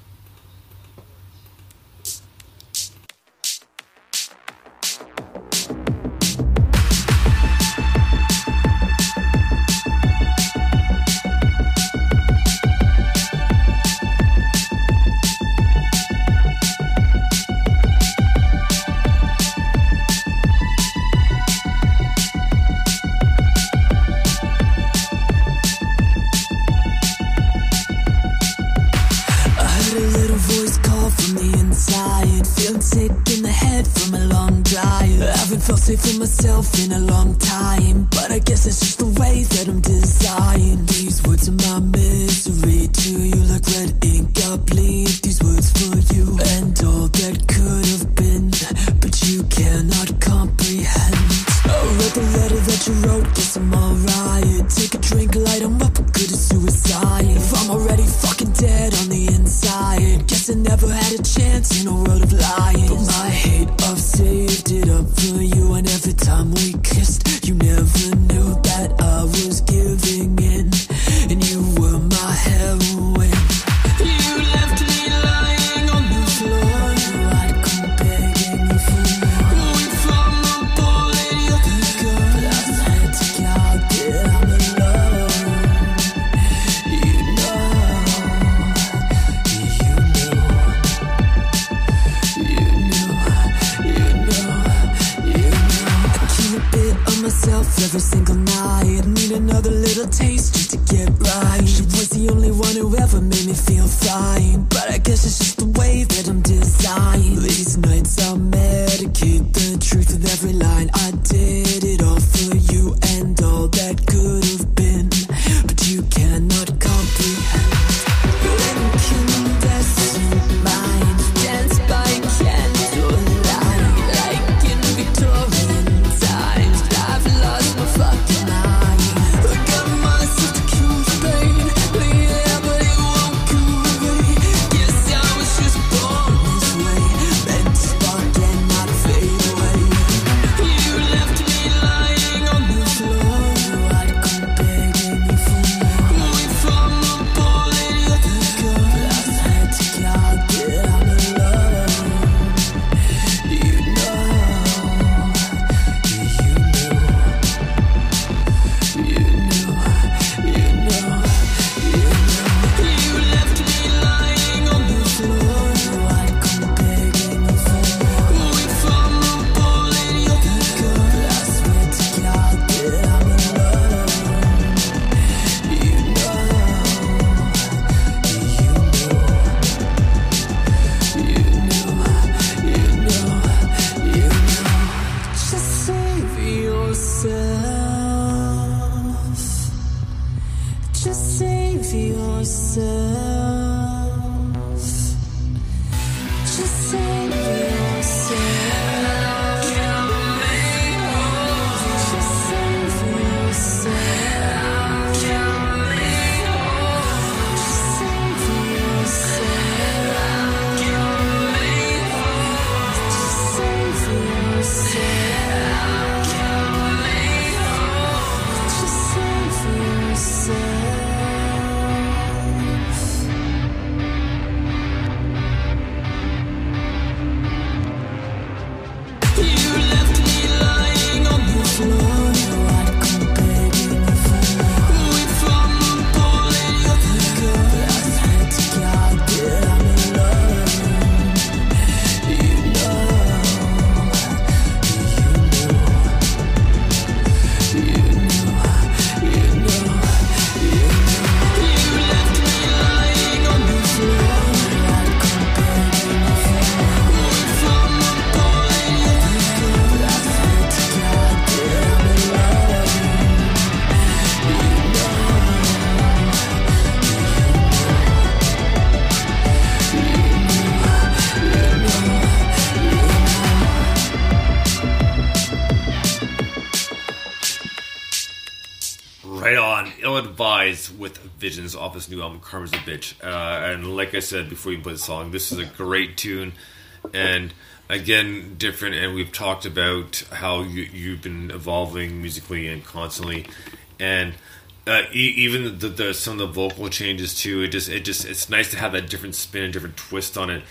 For myself in a long time, but I guess it's just the way that I'm designed. These words are my misery to you, like red ink. I bleed these words for you and all that could have been, but you cannot comprehend. I read the letter that you wrote, guess I'm alright. Take a drink, light 'em up, good as suicide. If I'm already fucking dead on the inside, guess I never had a chance in a world of lies. But my hate, I've saved it up for you. Time we kissed, you never knew that I was giving in, and you were my heroine. You left me lying on the floor, so I'd come begging you for more. We found the ball in your girl, I've had to count that I'm alone. Myself every single night, need another little taste just to get right. She was the only one who ever made me feel fine, but I guess it's just the way that I'm designed. These nights I medicate the truth of every line. I did it all for you and all that could have been, but you cannot comprehend. Linking destiny mind, dance by candlelight, like in Victorian time. But it won't go away. Yes, I was on Ill-Advised with Visions off his new album, Karma's a Bitch. And like I said before you play the song, this is a great tune. And again, different. And we've talked about how you've been evolving musically and constantly. And even some of the vocal changes too. It's nice to have that different spin and different twist on it.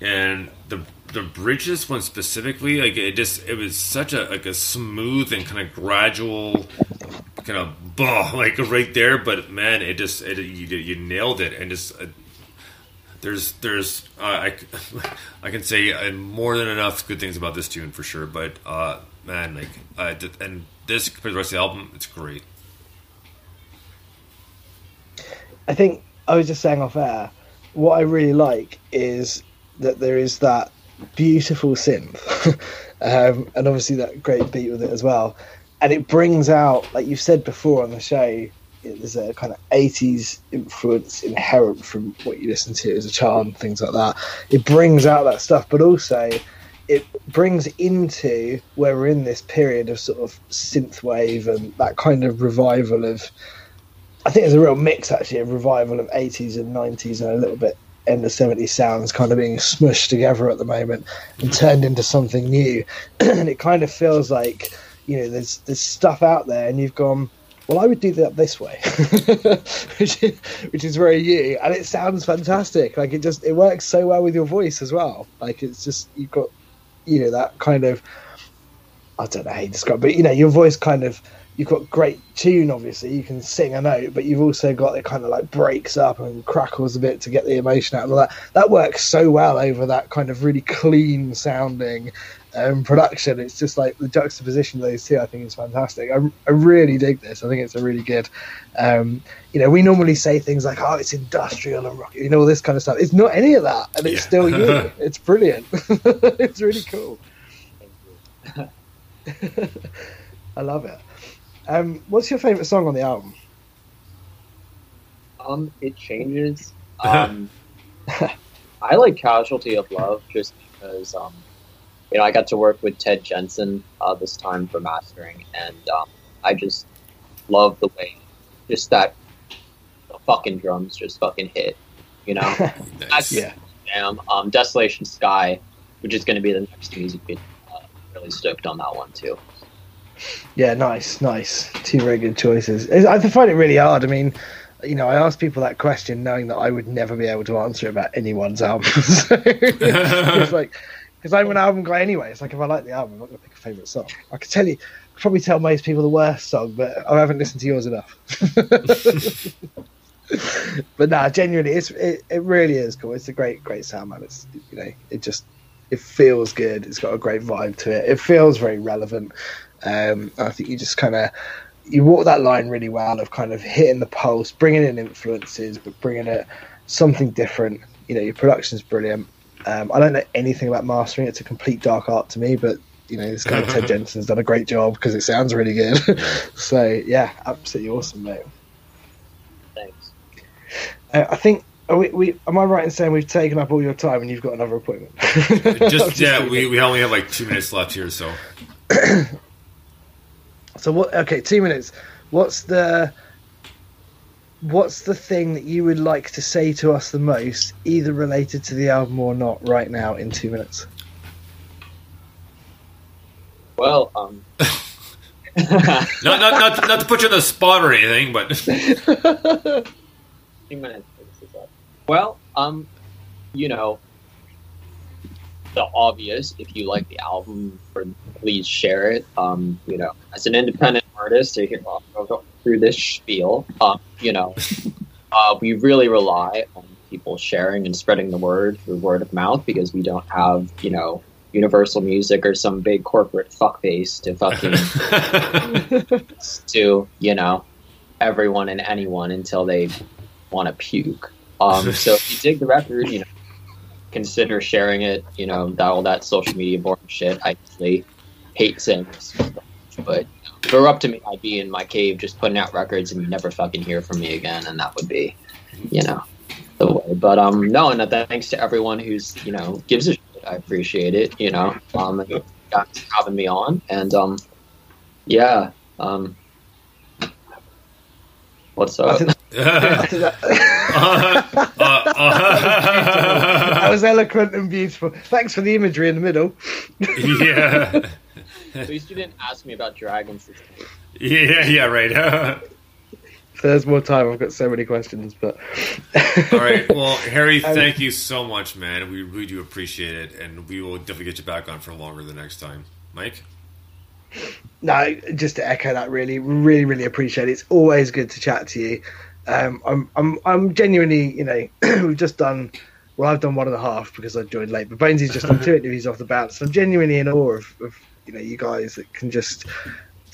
And the bridges one specifically, like it was such a smooth and kind of gradual kind of like right there. But man, you nailed it. And just there's I can say more than enough good things about this tune for sure. But man, and this compared to the rest of the album, it's great. I think I was just saying off air, what I really like is that there is that beautiful synth and obviously that great beat with it as well. And it brings out, like you've said before on the show, there's a kind of 80s influence inherent from what you listen to as a child and things like that. It brings out that stuff, but also it brings into where we're in this period of sort of synthwave and that kind of revival of... I think there's a real mix, actually, of revival of 80s and 90s and a little bit end of 70s sounds kind of being smushed together at the moment and turned into something new. And it kind of feels like, you know, there's stuff out there and you've gone, well, I would do that this way, which is very you. And it sounds fantastic. Like, it works so well with your voice as well. Like, it's just, you've got, you know, that kind of, I don't know how you describe it, but, you know, your voice kind of, you've got great tune, obviously, you can sing a note, but you've also got it kind of like breaks up and crackles a bit to get the emotion out and all that. That works so well over that kind of really clean sounding production. It's just like the juxtaposition of those two, I think, is fantastic. I really dig this. I think it's a really good, you know, we normally say things like, oh, it's industrial and rocky, you know, all this kind of stuff. It's not any of that, and it's still you. It's brilliant. It's really cool. I love it. What's your favourite song on the album? It changes. I like Casualty of Love just because, you know, I got to work with Ted Jensen this time for mastering, and I just love the way just that the fucking drums just fucking hit, you know? Nice. Damn. Desolation Sky, which is going to be the next music video. Really stoked on that one too. Yeah, nice. Two very good choices. I find it really hard. I mean, you know, I asked people that question knowing that I would never be able to answer about anyone's album. So, it's like, because I'm an album guy anyway. It's like, if I like the album, I'm not going to pick a favourite song. I could tell you, probably tell most people the worst song, but I haven't listened to yours enough. But no, genuinely, it really is cool. It's a great sound, man. It's, you know, it feels good. It's got a great vibe to it. It feels very relevant. I think you just kind of walk that line really well of kind of hitting the pulse, bringing in influences, but bringing it something different. You know, your production's brilliant. I don't know anything about mastering. It's a complete dark art to me, but you know, this guy Ted Jensen's done a great job because it sounds really good. So yeah, absolutely awesome, mate. Thanks. I think. Am I right in saying we've taken up all your time and you've got another appointment? Just yeah, we only have like 2 minutes left here, so. So what? Okay, 2 minutes. What's the thing that you would like to say to us the most, either related to the album or not, right now in 2 minutes? Well, not to put you on the spot or anything, but 2 minutes. Well, you know, the obvious, if you like the album, please share it. You know, as an independent artist, I'll go through this spiel, you know, we really rely on people sharing and spreading the word through word of mouth because we don't have, you know, Universal Music or some big corporate fuckface to fucking to, you know, everyone and anyone until they want to puke. So if you dig the record, you know, consider sharing it, you know, all that social media boring shit. I really hate saying this, but if it were up to me, I'd be in my cave just putting out records and you never fucking hear from me again, and that would be, you know, the way. But no, and thanks to everyone who's, you know, gives a shit. I appreciate it, you know, and guys having me on, and yeah, What's up? That was eloquent and beautiful. Thanks for the imagery in the middle. Yeah. At least you didn't ask me about dragons. Yeah, right. If there's more time, I've got so many questions. But all right. Well, Harry, thank you so much, man. We really do appreciate it. And we will definitely get you back on for longer the next time. Mike? No, just to echo that, really appreciate it. It's always good to chat to you. I'm genuinely, we've just done, I've done 1.5 because I joined late, but Bonesy's just done 2 interviews off the bat. So I'm genuinely in awe of you guys that can just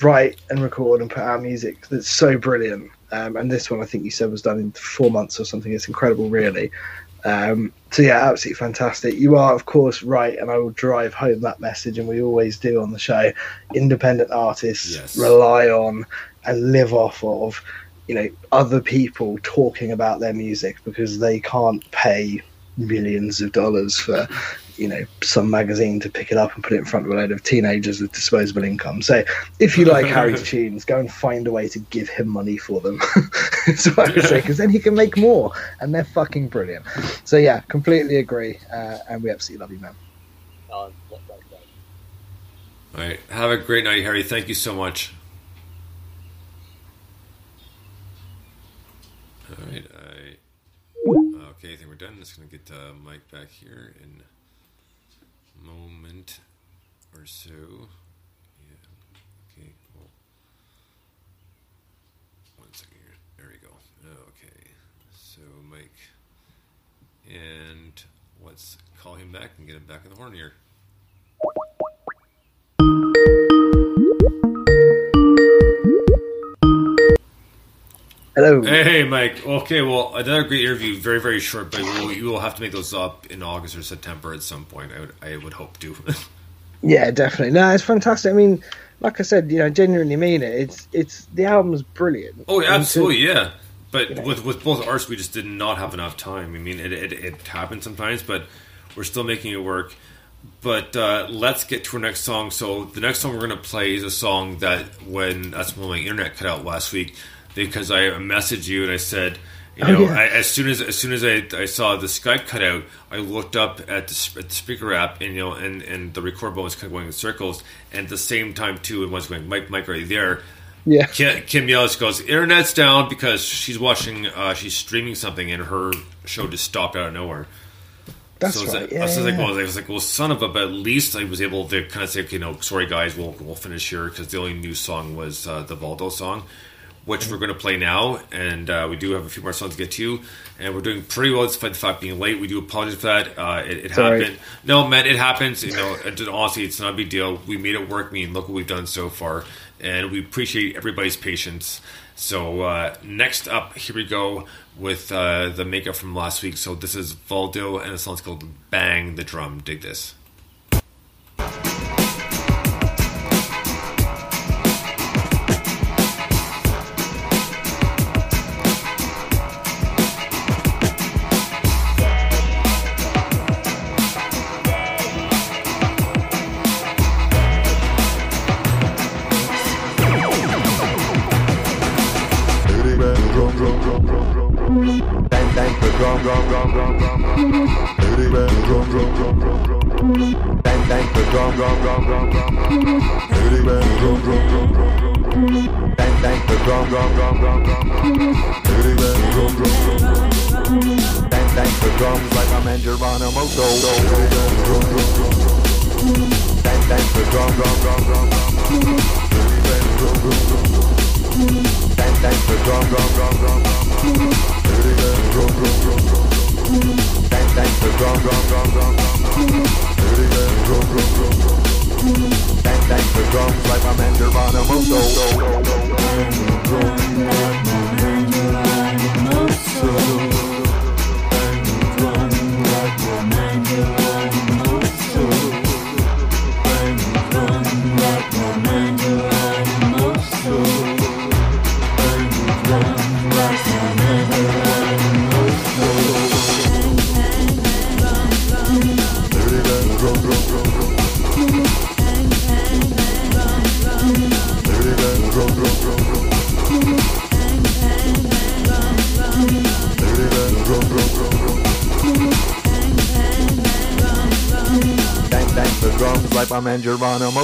write and record and put out music that's so brilliant. And this one, I think you said, was done in 4 months or something. It's incredible, really. So yeah, absolutely fantastic. You are, of course, right, and I will drive home that message, and we always do on the show. Independent artists rely on and live off of, other people talking about their music, because they can't pay millions of dollars for, some magazine to pick it up and put it in front of a load of teenagers with disposable income. So if you like Harry's tunes, go and find a way to give him money for them. That's what I would say, because then he can make more, and they're fucking brilliant. So yeah, completely agree, and we absolutely love you, man. All right, have a great night, Harry. Thank you so much. All right, okay, I think we're done. Just going to get Mike back here in a moment or so. Yeah, okay, cool. One second here. There we go. Okay, so Mike. And let's call him back and get him back in the horn here. Hello. Hey, Mike. Okay, well, another great interview. Very, very short, but you will have to make those up in August or September at some point. I would hope to. Yeah, definitely. No, it's fantastic. I mean, like I said, genuinely mean it. It's the album's brilliant. Oh, absolutely, yeah. But with both artists, we just did not have enough time. I mean, it happens sometimes, but we're still making it work. But let's get to our next song. So the next song we're going to play is a song that's when my internet cut out last week. Because I messaged you and I said, as soon as I saw the Skype cutout, I looked up at the speaker app and the record button was kind of going in circles. And at the same time too, it was going, Mike, are you there? Yeah. Kim yells, goes, internet's down because she's watching, she's streaming something, and her show just stopped out of nowhere. That's so right. I was like, well, son of a, but at least I was able to kind of say, sorry guys, we'll finish here, because the only new song was the Valdo song, which we're going to play now, and we do have a few more songs to get to, and we're doing pretty well despite the fact being late. We do apologize for that. It happened. No, man, it happens. Honestly, it's not a big deal. We made it work. I mean, look what we've done so far, and we appreciate everybody's patience. So next up, here we go with the makeup from last week. So this is Valdo, and the song's called Bang the Drum. Dig this. drums like my man Geronimo.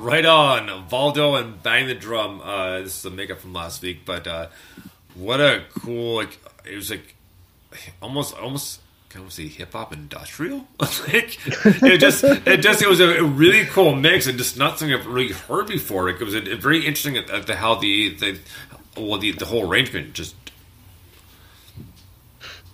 Right on, Valdo and Bang the Drum. This is a makeup from last week, but what a cool, like, it was like almost can we say hip hop industrial? Like it was a really cool mix and just not something I've really heard before. It was a very interesting at the how the whole arrangement just.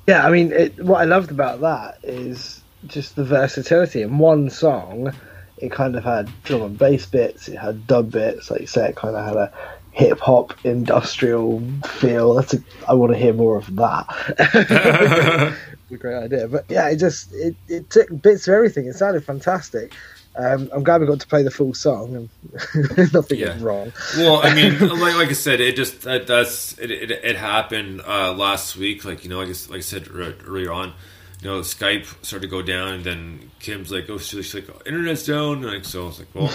Yeah, I mean, what I loved about that is just the versatility in one song. It kind of had drum and bass bits, it had dub bits, like you say, it kind of had a hip-hop industrial feel. I want to hear more of that. It's a great idea. But yeah, it took bits of everything. It sounded fantastic. I'm glad we got to play the full song. Nothing was wrong. Well, I mean, like I said, it just it happened last week. Like, you know, like I said earlier on, you know, Skype started to go down, and then Kim's like, "Oh, she's like, oh, internet's down." And like, so I was like, "Well,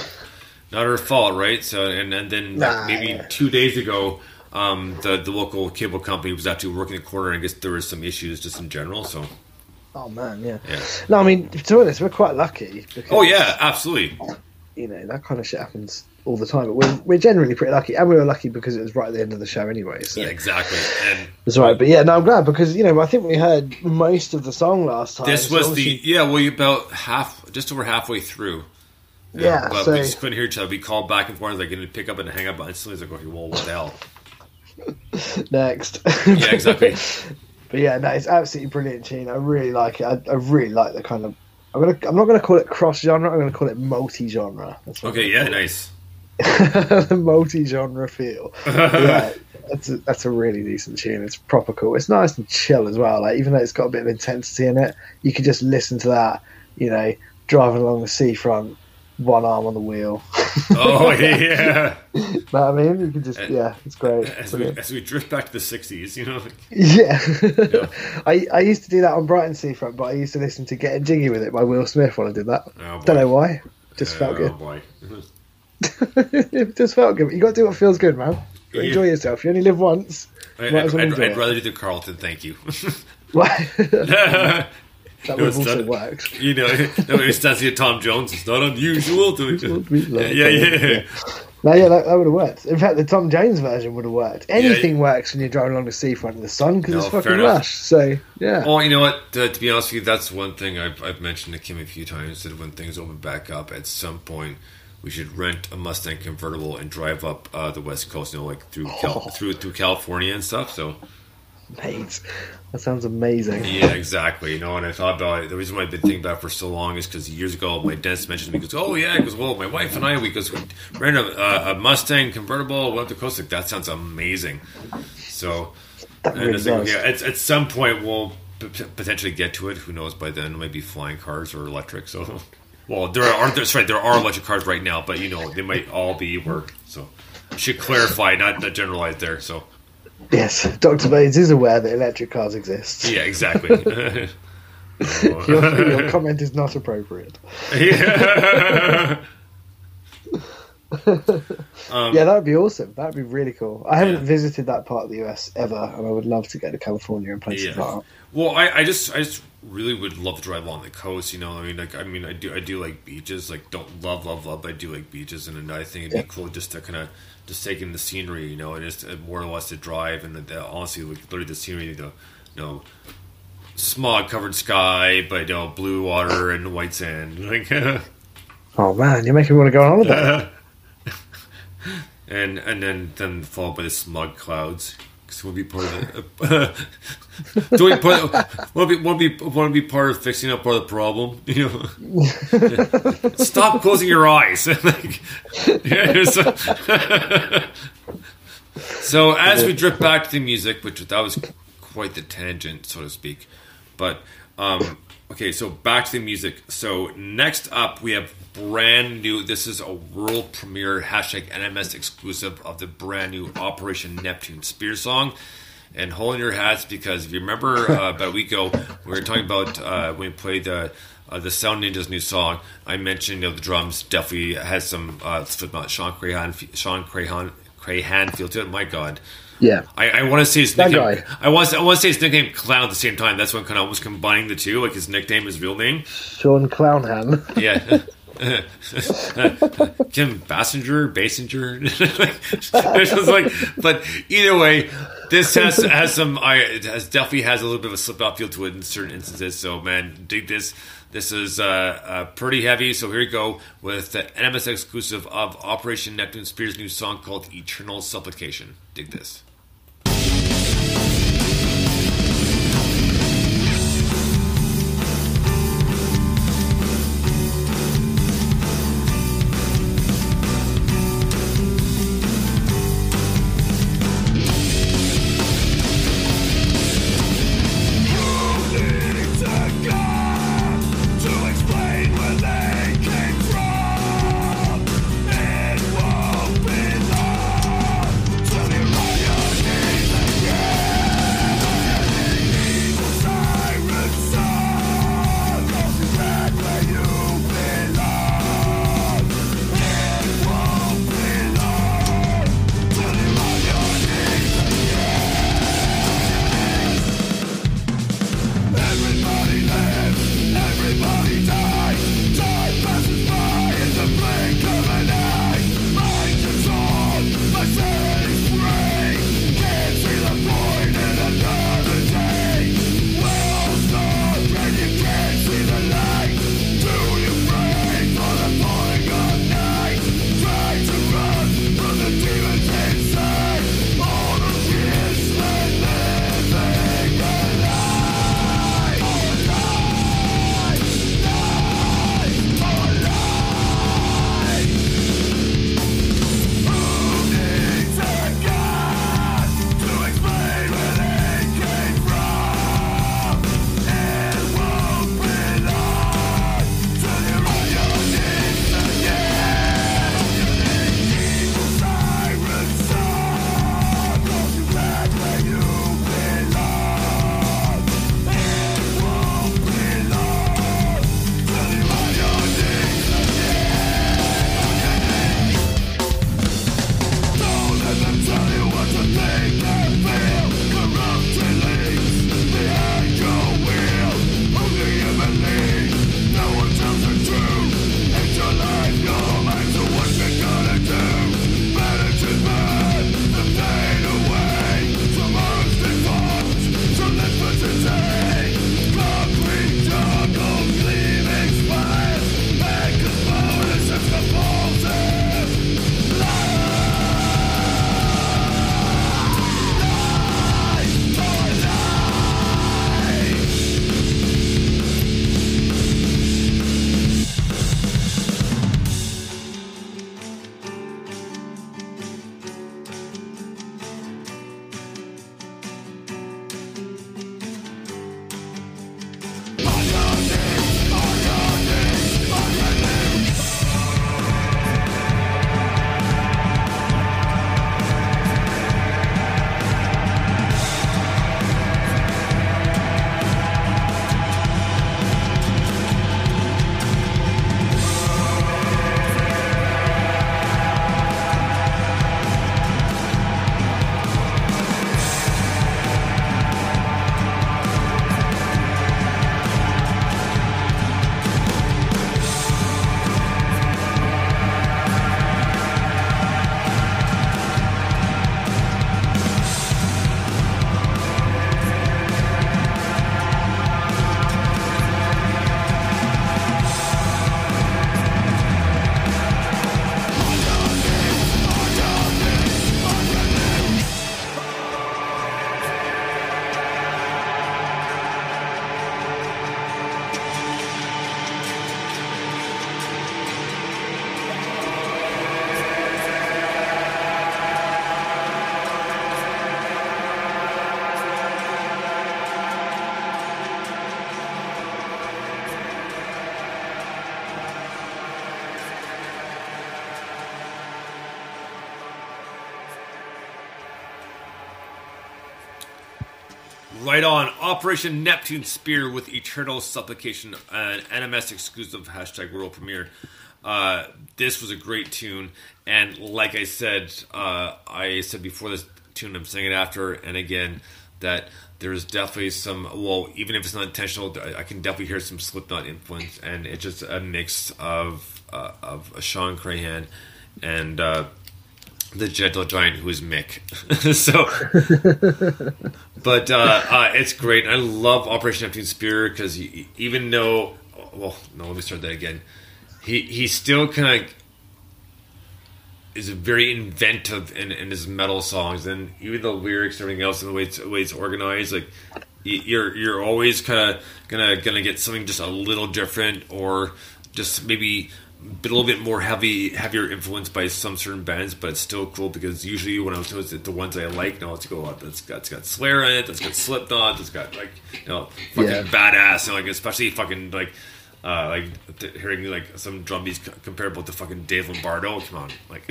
not her fault, right?" So, and then maybe 2 days ago, the local cable company was actually working the corner, and I guess there was some issues just in general. So, oh man, yeah. No, I mean, to be honest, we're quite lucky. Because, oh yeah, absolutely. You know, that kind of shit happens all the time, but we're generally pretty lucky, and we were lucky because it was right at the end of the show anyway, so yeah, exactly. And that's right. But yeah, no, I'm glad, because you know, I think we heard most of the song last time. This was the about just over halfway through. Yeah, but so we just couldn't hear each other. We called back and forth, like, and pick up and hang up, and instantly it's like, okay, well, what the hell? Next. Yeah, exactly. But yeah, no, it's absolutely brilliant tune. I really like it. I really like the kind of, I'm not going to call it cross genre. I'm going to call it multi-genre. Okay, yeah, nice. The multi-genre feel. Yeah, that's a really decent tune. It's proper cool. It's nice and chill as well. Like, even though it's got a bit of intensity in it, you can just listen to that, you know, driving along the seafront, one arm on the wheel. Oh, yeah. Know what I mean? You can just, yeah, it's great. As we drift back to the 60s, you know? Like, yeah. Yeah. I used to do that on Brighton Seafront, but I used to listen to Getting Jiggy With It by Will Smith when I did that. Oh, don't know why. Just felt good. Oh, boy. It just felt good. You got to do what feels good, man. Yeah. Enjoy yourself. You only live once. I'd rather do the Carlton, thank you. Why? That would also work. You know, it's Dazzy and Tom Jones. It's not unusual to each other. Yeah. No, yeah, that would have worked. In fact, the Tom Jones version would have worked. Anything works when you're driving along the seafront in the sun, because it's fucking lush. So, yeah. Well, you know what? To be honest with you, that's one thing I've mentioned to Kim a few times, that when things open back up, at some point, we should rent a Mustang convertible and drive up the West Coast, you know, like through California and stuff, so... Mate, that sounds amazing. Yeah, exactly. You know, and I thought about it. The reason why I've been thinking about it for so long is because years ago, my dentist mentioned to me, "Oh yeah, because well, my wife and I, we ran a Mustang convertible, went up the coast. Like, that sounds amazing." So, really, at some point, we'll potentially get to it. Who knows? By then, maybe flying cars or electric. So, well, there aren't. That's right. There are electric cars right now, but you know they might all be work. So, should clarify, not generalize there. So, yes, Dr. Bates is aware that electric cars exist. Yeah, exactly. Your comment is not appropriate. Yeah. Yeah, that would be awesome. That would be really cool. I haven't visited that part of the US ever, and I would love to go to California and places like that. Well, I just really would love to drive along the coast. You know, I do like beaches. Like, don't love, but I do like beaches, and I think it'd be cool just to kind of just take in the scenery. You know, and just more or less to drive, and honestly, like literally the scenery, the smog covered sky, but blue water and white sand. Like, oh man, you're making me want to go on holiday. And then followed by the smug clouds, because we'll be part of it. We'll be part of fixing up part of the problem. You know, stop closing your eyes. So as we drift back to the music, which that was quite the tangent, so to speak. But okay, so back to the music. So next up, we have brand new. This is a world premiere #NMS exclusive of the brand new Operation Neptune Spear song. And hold in your hats, because if you remember about a week ago, we were talking about when we played the Sound Ninja's new song. I mentioned the drums definitely has some Slipknot Sean Crahan feel to it. My God. Yeah, I want to say his nickname. I want to say his nickname Clown at the same time. That's when kind of was combining the two, like his nickname, his real name, Sean Clownhan. Yeah, Jim Bassinger. It was like, but either way, this has some. It definitely has a little bit of a Slipknot feel to it in certain instances. So man, dig this. This is pretty heavy. So here you go with the NMS exclusive of Operation Neptune Spear's new song called Eternal Supplication. Dig this. Right on. Operation Neptune Spear with Eternal Supplication, an NMS exclusive hashtag world premiere. This was a great tune, and like I said before this tune, I'm saying it after, and again, that there's definitely some, well, even if it's not intentional, I can definitely hear some Slipknot influence, and it's just a mix of Sean Crahan and the gentle giant who is Mick. So, but it's great. I love Operation Neptune Spear because even though, well, no, let me start that again. He still kind of is very inventive in his metal songs, and even the lyrics, everything else, and the way it's organized. Like you're always kind of gonna get something just a little different, or just maybe a little bit more heavier influenced by some certain bands, but it's still cool because usually when I was doing it, the ones I like, now it's go out. That's got Slayer in it. That's got Slipknot. That's got like fucking badass. You know, like especially fucking like hearing like some drum beats comparable to fucking Dave Lombardo. Come on, like.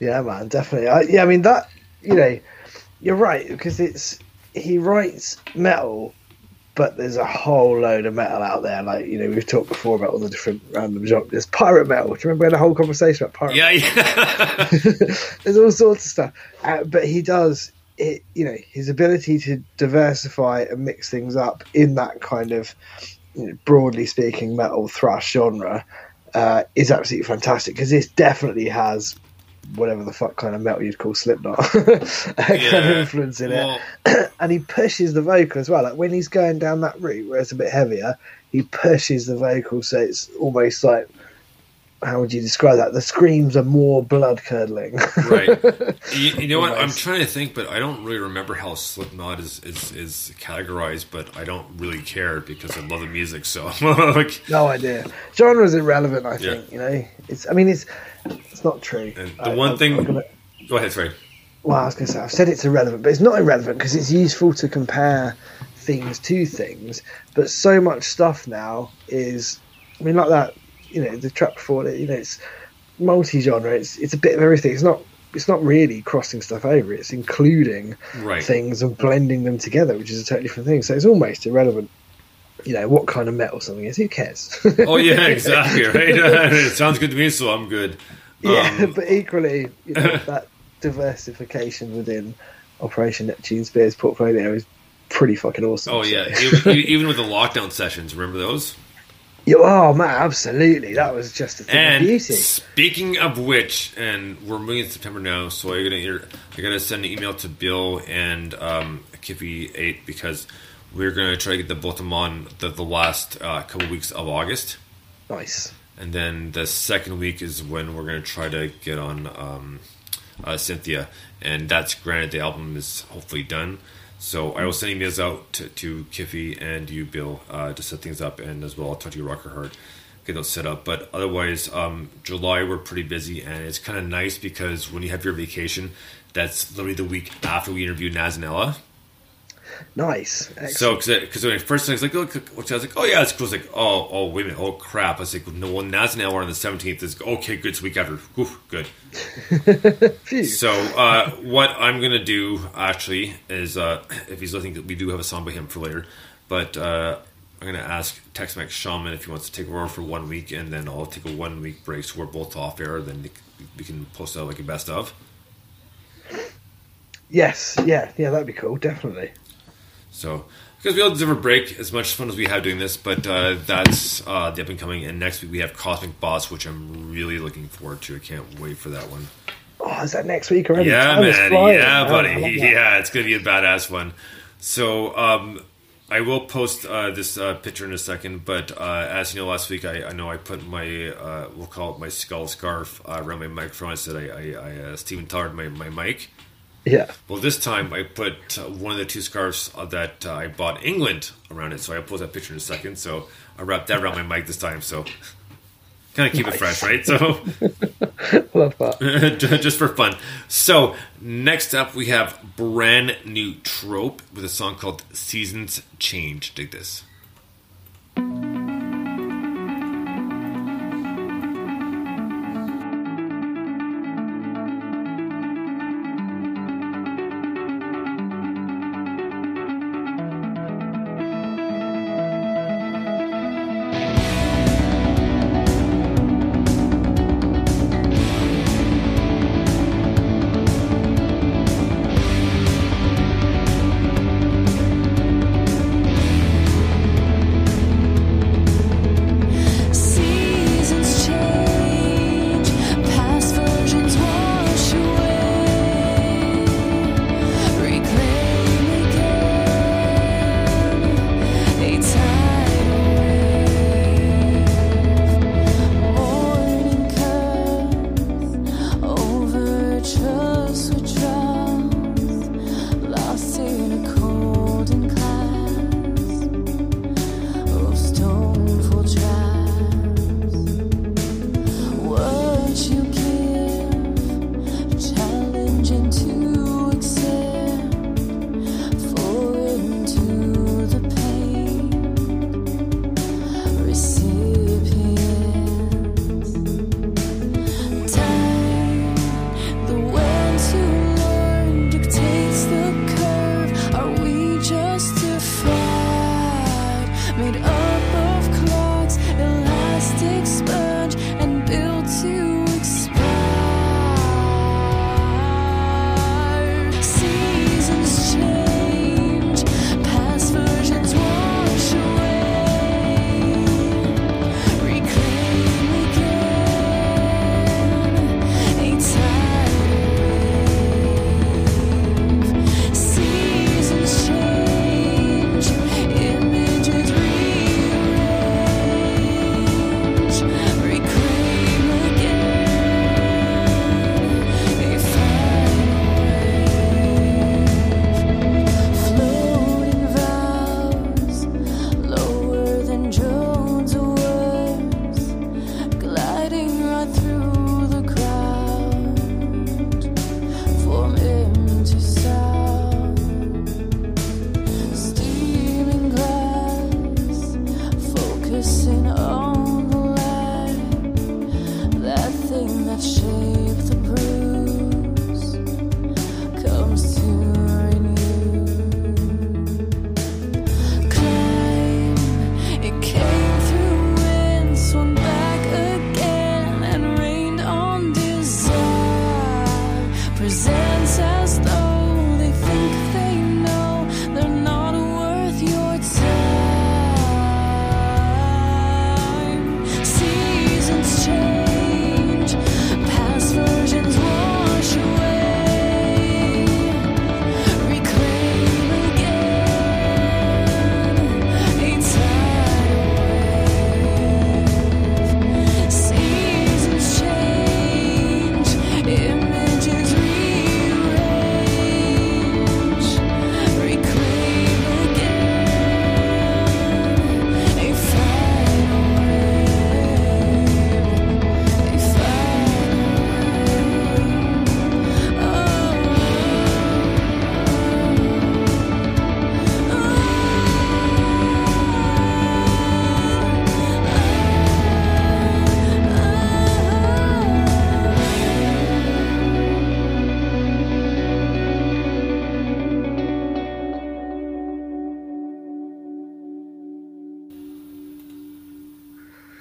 Yeah, man, definitely. I mean that. You know, you're right because he writes metal. But there's a whole load of metal out there. Like, you know, we've talked before about all the different random genres. There's pirate metal. Do you remember we had a whole conversation about pirate metal? Yeah. There's all sorts of stuff. But he does, you know, his ability to diversify and mix things up in that kind of, you know, broadly speaking, metal thrash genre is absolutely fantastic because this definitely has whatever the fuck kind of metal you'd call Slipknot kind of influence in it. And he pushes the vocal as well. Like when he's going down that route where it's a bit heavier, he pushes the vocal, so it's almost like, how would you describe that? The screams are more blood curdling. Right. You know what? I'm trying to think, but I don't really remember how Slipknot is categorized, but I don't really care because I love the music, so like, no idea. Genre is irrelevant, I think, you know. It's not true. And the one thing... Go ahead, sorry. Well, I was going to say, I've said it's irrelevant, but it's not irrelevant because it's useful to compare things to things, but so much stuff now is... I mean, like that, you know, the track before it, you know, it's multi-genre, it's a bit of everything. It's not really crossing stuff over, it's including things and blending them together, which is a totally different thing, so it's almost irrelevant, you know, what kind of metal something is, who cares? Oh yeah, exactly, right? It sounds good to me, so I'm good. Yeah, but equally, you know, that diversification within Operation Neptune Spear's portfolio is pretty fucking awesome. Oh yeah, so. even with the lockdown sessions, remember those? Oh man, absolutely! That was just a thing of beauty. Speaking of which, and we're moving into September now, so I gotta send an email to Bill and Kippy8 because we're gonna try to get the both of them on the last couple weeks of August. Nice. And then the second week is when we're gonna try to get on Cynthia, and that's granted the album is hopefully done. So I will send emails out to Kiffy and you, Bill, to set things up, and as well I'll talk to you, Rocker Heart, get those set up. But otherwise, July we're pretty busy, and it's kind of nice because when you have your vacation, that's literally the week after we interview Naz and Ella. Nice. Excellent. So, because when I first thing, I was like, oh yeah, it's cool. It's like, oh wait a minute, oh crap. I was like, no, well, Naz and Ella are on the 17th. It's okay, good. It's the week after. Oof, good. So what I'm gonna do actually is, if he's listening, we do have a song by him for later, but I'm gonna ask Tex-Mex Shaman if he wants to take over for 1 week, and then I'll take a 1 week break, so we're both off air. Then we can post out like a best of. Yes. Yeah. That'd be cool. Definitely. So, because we all deserve a break, as much fun as we have doing this, but that's the up and coming. And next week we have Cosmic Boss, which I'm really looking forward to. I can't wait for that one. Oh, is that next week already? Yeah, time man. Yeah, buddy. Yeah, it's going to be a badass one. So, I will post this picture in a second, but as you know, last week I know I put my, we'll call it my skull scarf around my microphone. I said I Steven Tallard my mic. Yeah. Well, this time I put one of the two scarves that I bought in England around it, so I'll post that picture in a second. So I wrapped that around my mic this time, so kind of keep it fresh, right? So love that. Just for fun. So next up we have brand new Trope with a song called Seasons Change. Dig this.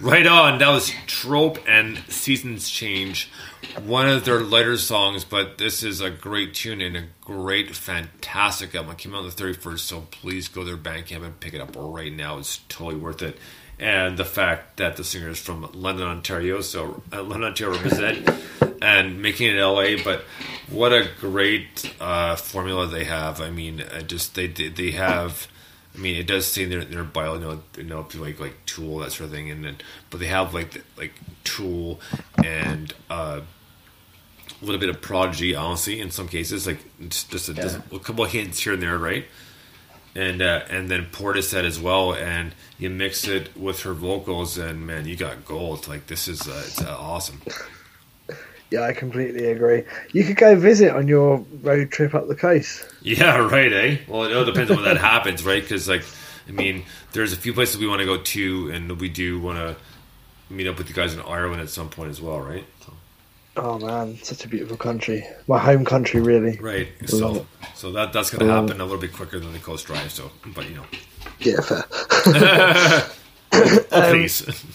Right on. That was Trope and Seasons Change, one of their lighter songs, but this is a great tune and a great, fantastic album. It came out on the 31st, so please go to their Bandcamp and pick it up right now. It's totally worth it. And the fact that the singer is from London, Ontario, so London, Ontario represent, and making it LA, but what a great formula they have. I mean, just they have... I mean, it does say in their bio, you know, people like Tool, that sort of thing, and then, but they have like Tool and a little bit of Prodigy, honestly, in some cases, like just a couple of hints here and there, right? And then Portishead as well, and you mix it with her vocals, and man, you got gold. Like this is it's awesome. Yeah, I completely agree. You could go visit on your road trip up the coast. Yeah, right, eh? Well, it all depends on when that happens, right? Because, like, I mean, there's a few places we want to go to, and we do want to meet up with you guys in Ireland at some point as well, right? So. Oh, man, such a beautiful country. My home country, really. Right. So that's going to happen a little bit quicker than the Coast Drive, so, but, you know. Yeah, fair. Oh, please.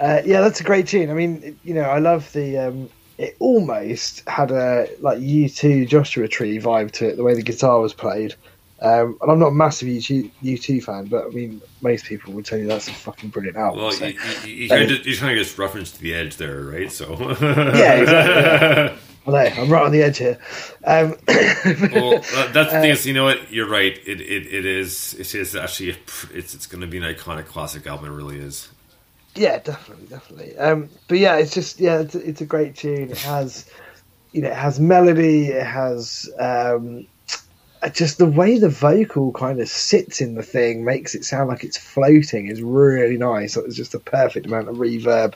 Yeah, that's a great tune. I mean, you know, I love the. It almost had a like U2 Joshua Tree vibe to it, the way the guitar was played. And I'm not a massive U2 fan, but I mean, most people would tell you that's a fucking brilliant album. Well, so. You're trying to just reference to the edge there, right? So yeah, exactly. Yeah. I'm right on the edge here. Well, that's the thing is, you know what? You're right. It is actually it's going to be an iconic classic album. It really is. Yeah, definitely. But yeah, it's just it's a great tune. It has, you know, it has melody. It has just the way the vocal kind of sits in the thing makes it sound like it's floating is really nice. It's just the perfect amount of reverb.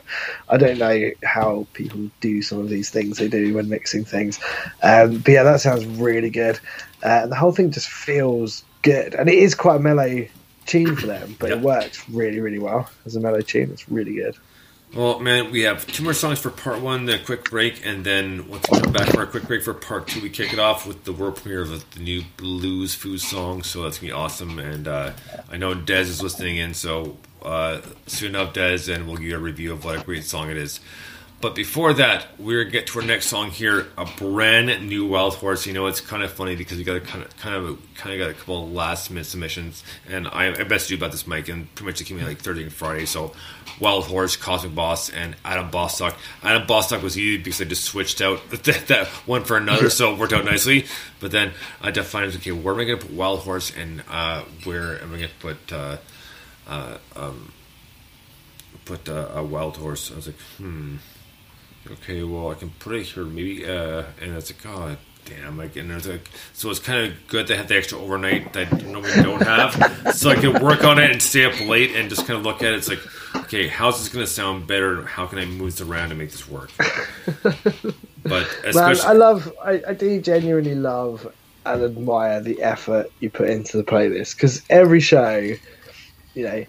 I don't know how people do some of these things they do when mixing things. But yeah, that sounds really good. And the whole thing just feels good. And it is quite a mellow tune for them, but It works really, really well as a mellow tune. It's really good. Well, man, we have two more songs for part one, the quick break, and then once we come back for our quick break for part two, we kick it off with the world premiere of the new Blues Food song, so that's going to be awesome, and I know Des is listening in, so soon enough, Des, and we'll give you a review of what a great song it is. But before that, we're going to get to our next song here, a brand new Wild Horse. You know, it's kind of funny because we got a kind of got a couple of last-minute submissions, and I best do about this, Mike, and pretty much it came in like Thursday and Friday, so Wild Horse, Cosmic Boss, and Adam Bostock. Adam Bostock was easy because I just switched out that one for another, so it worked out nicely. But then I had to find, okay, where am I going to put Wild Horse, and where am I going to put... a Wild Horse? I was like, okay, well, I can put it here, maybe, and it's like, oh, damn, like, and there's like, so it's kind of good to have the extra overnight that nobody don't have, so I can work on it and stay up late and just kind of look at it. It's like, okay, how's this going to sound better? How can I move this around to make this work? But especially, man, I do genuinely love and admire the effort you put into the playlist, because every show, you know,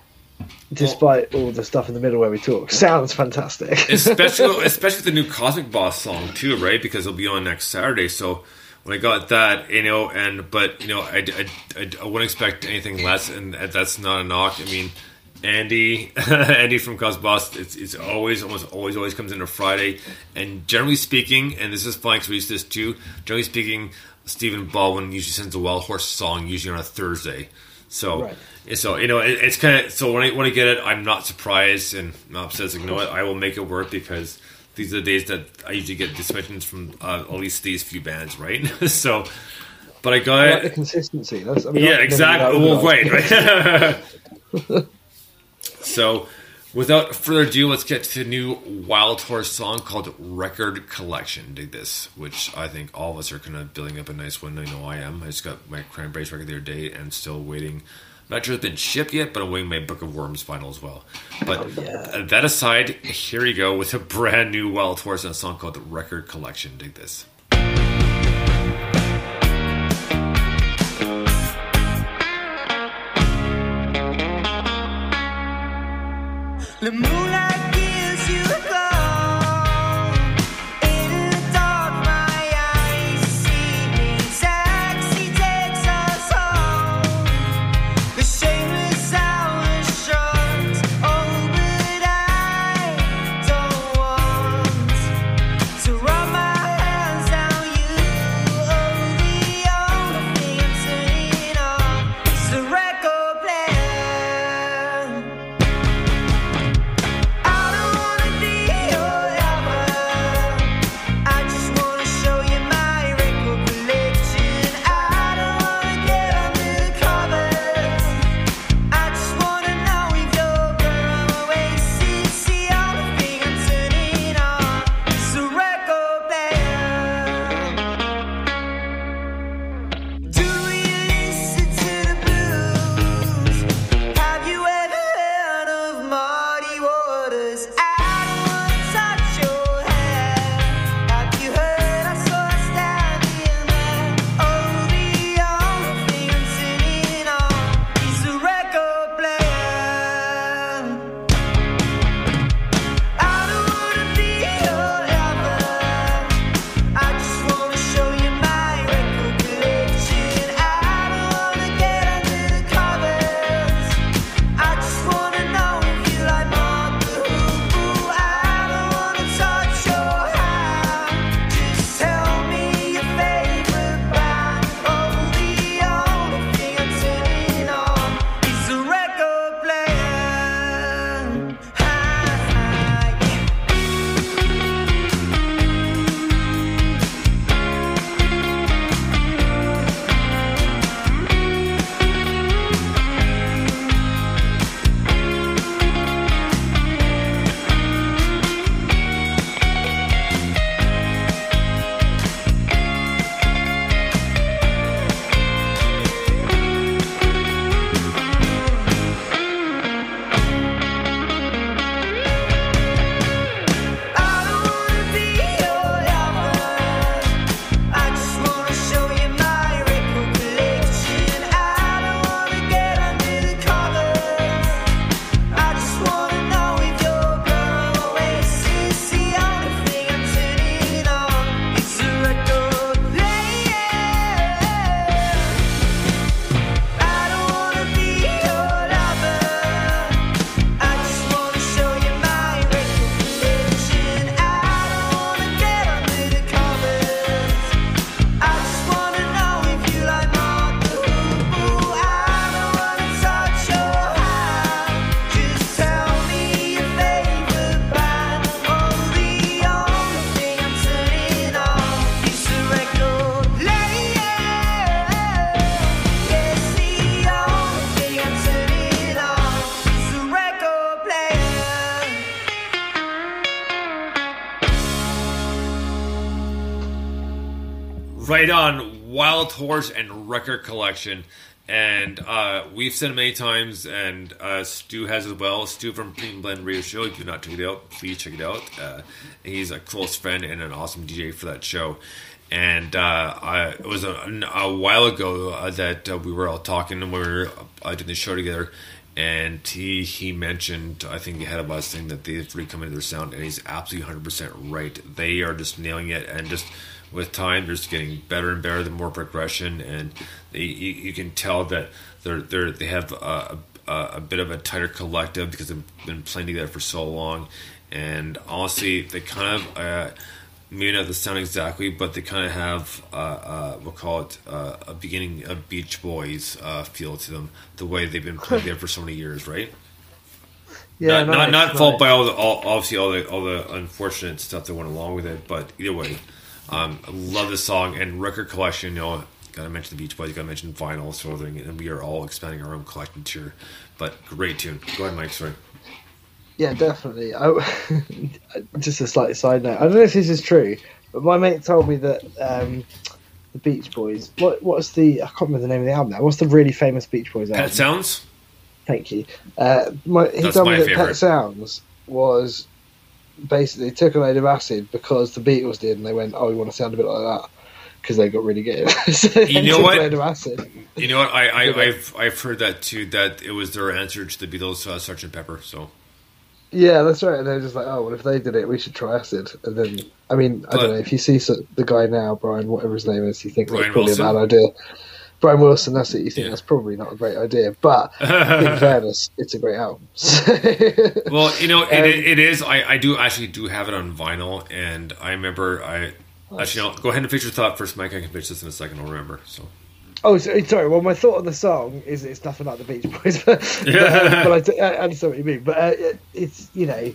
despite all the stuff in the middle where we talk, sounds fantastic. especially the new Cosmic Boss song too, right? Because it'll be on next Saturday. So when I got that, you know, and but you know, I wouldn't expect anything less, and that's not a knock. I mean, Andy from Cosmic Boss, it's almost always comes in on Friday, and generally speaking, and this is fine because we use this too. Generally speaking, Stephen Baldwin usually sends a Wild Horse song usually on a Thursday. So, right. So you know, it's kind of, so when I get it, I'm not surprised and not upset. Like, no, I will make it work because these are the days that I usually get submissions from at least these few bands, right? So, but I got it. Like the consistency. That's, I mean, yeah, exactly. Well, right. So, without further ado, let's get to the new Wild Horse song called Record Collection. Dig this, which I think all of us are kind of building up a nice one. I know I am. I just got my Cranberries record the other day and still waiting. I'm not sure it's been shipped yet, but I'm waiting my Book of Worms vinyl as well. But That aside, here we go with a brand new Wild Horse and a song called Record Collection. Dig this. The moonlight gives you a glow. In the dark, my eyes see me. Taxi takes us home. The shameless hours short. on Wild Horse and Record Collection, and we've said it many times, and Stu has as well. Stu from Pink Blend Radio Show. If you've not checked it out, please check it out. He's a close friend and an awesome DJ for that show. And it was a while ago that we were all talking and we were doing the show together. And he mentioned, I think ahead of us, saying that they've recommended their sound, and he's absolutely 100% right. They are just nailing it, and just with time, they're just getting better and better. The more progression, and you can tell that they have a bit of a tighter collective because they've been playing together for so long. And honestly, they kind of maybe not the sound exactly, but they kind of have we'll call it a beginning of Beach Boys feel to them. The way they've been playing there for so many years, right? Yeah, not fault by all the unfortunate stuff that went along with it, but either way, I love this song and Record Collection. You know, gotta mention the Beach Boys, gotta mention vinyl, sort of thing, and we are all expanding our own collection tier. But great tune. Go ahead, Mike. Sorry. Yeah, definitely. Just a slight side note. I don't know if this is true, but my mate told me that the Beach Boys. What's the? I can't remember the name of the album now. What's the really famous Beach Boys album? Pet Sounds. Thank you. He told me that favorite. Pet Sounds was basically took a load of acid because the Beatles did, and they went, "Oh, we want to sound a bit like that," because they got really good. So you know what? You know what? I've heard that too. That it was their answer to the Beatles' Sgt. Pepper. So. Yeah, that's right. And they're just like, oh, well, if they did it, we should try acid. And then, I mean, I don't know. If you see the guy now, Brian, whatever his name is, you think that's probably a bad idea. Brian Wilson, that's it. You think that's probably not a great idea. But in fairness, it's a great album. Well, you know, it is. I do actually do have it on vinyl. And I remember actually, no, go ahead and finish your thought first, Mike. I can finish this in a second. I'll remember, so. Oh, sorry. Well, my thought on the song is it's nothing like the Beach Boys, but I understand what you mean. But it's, you know,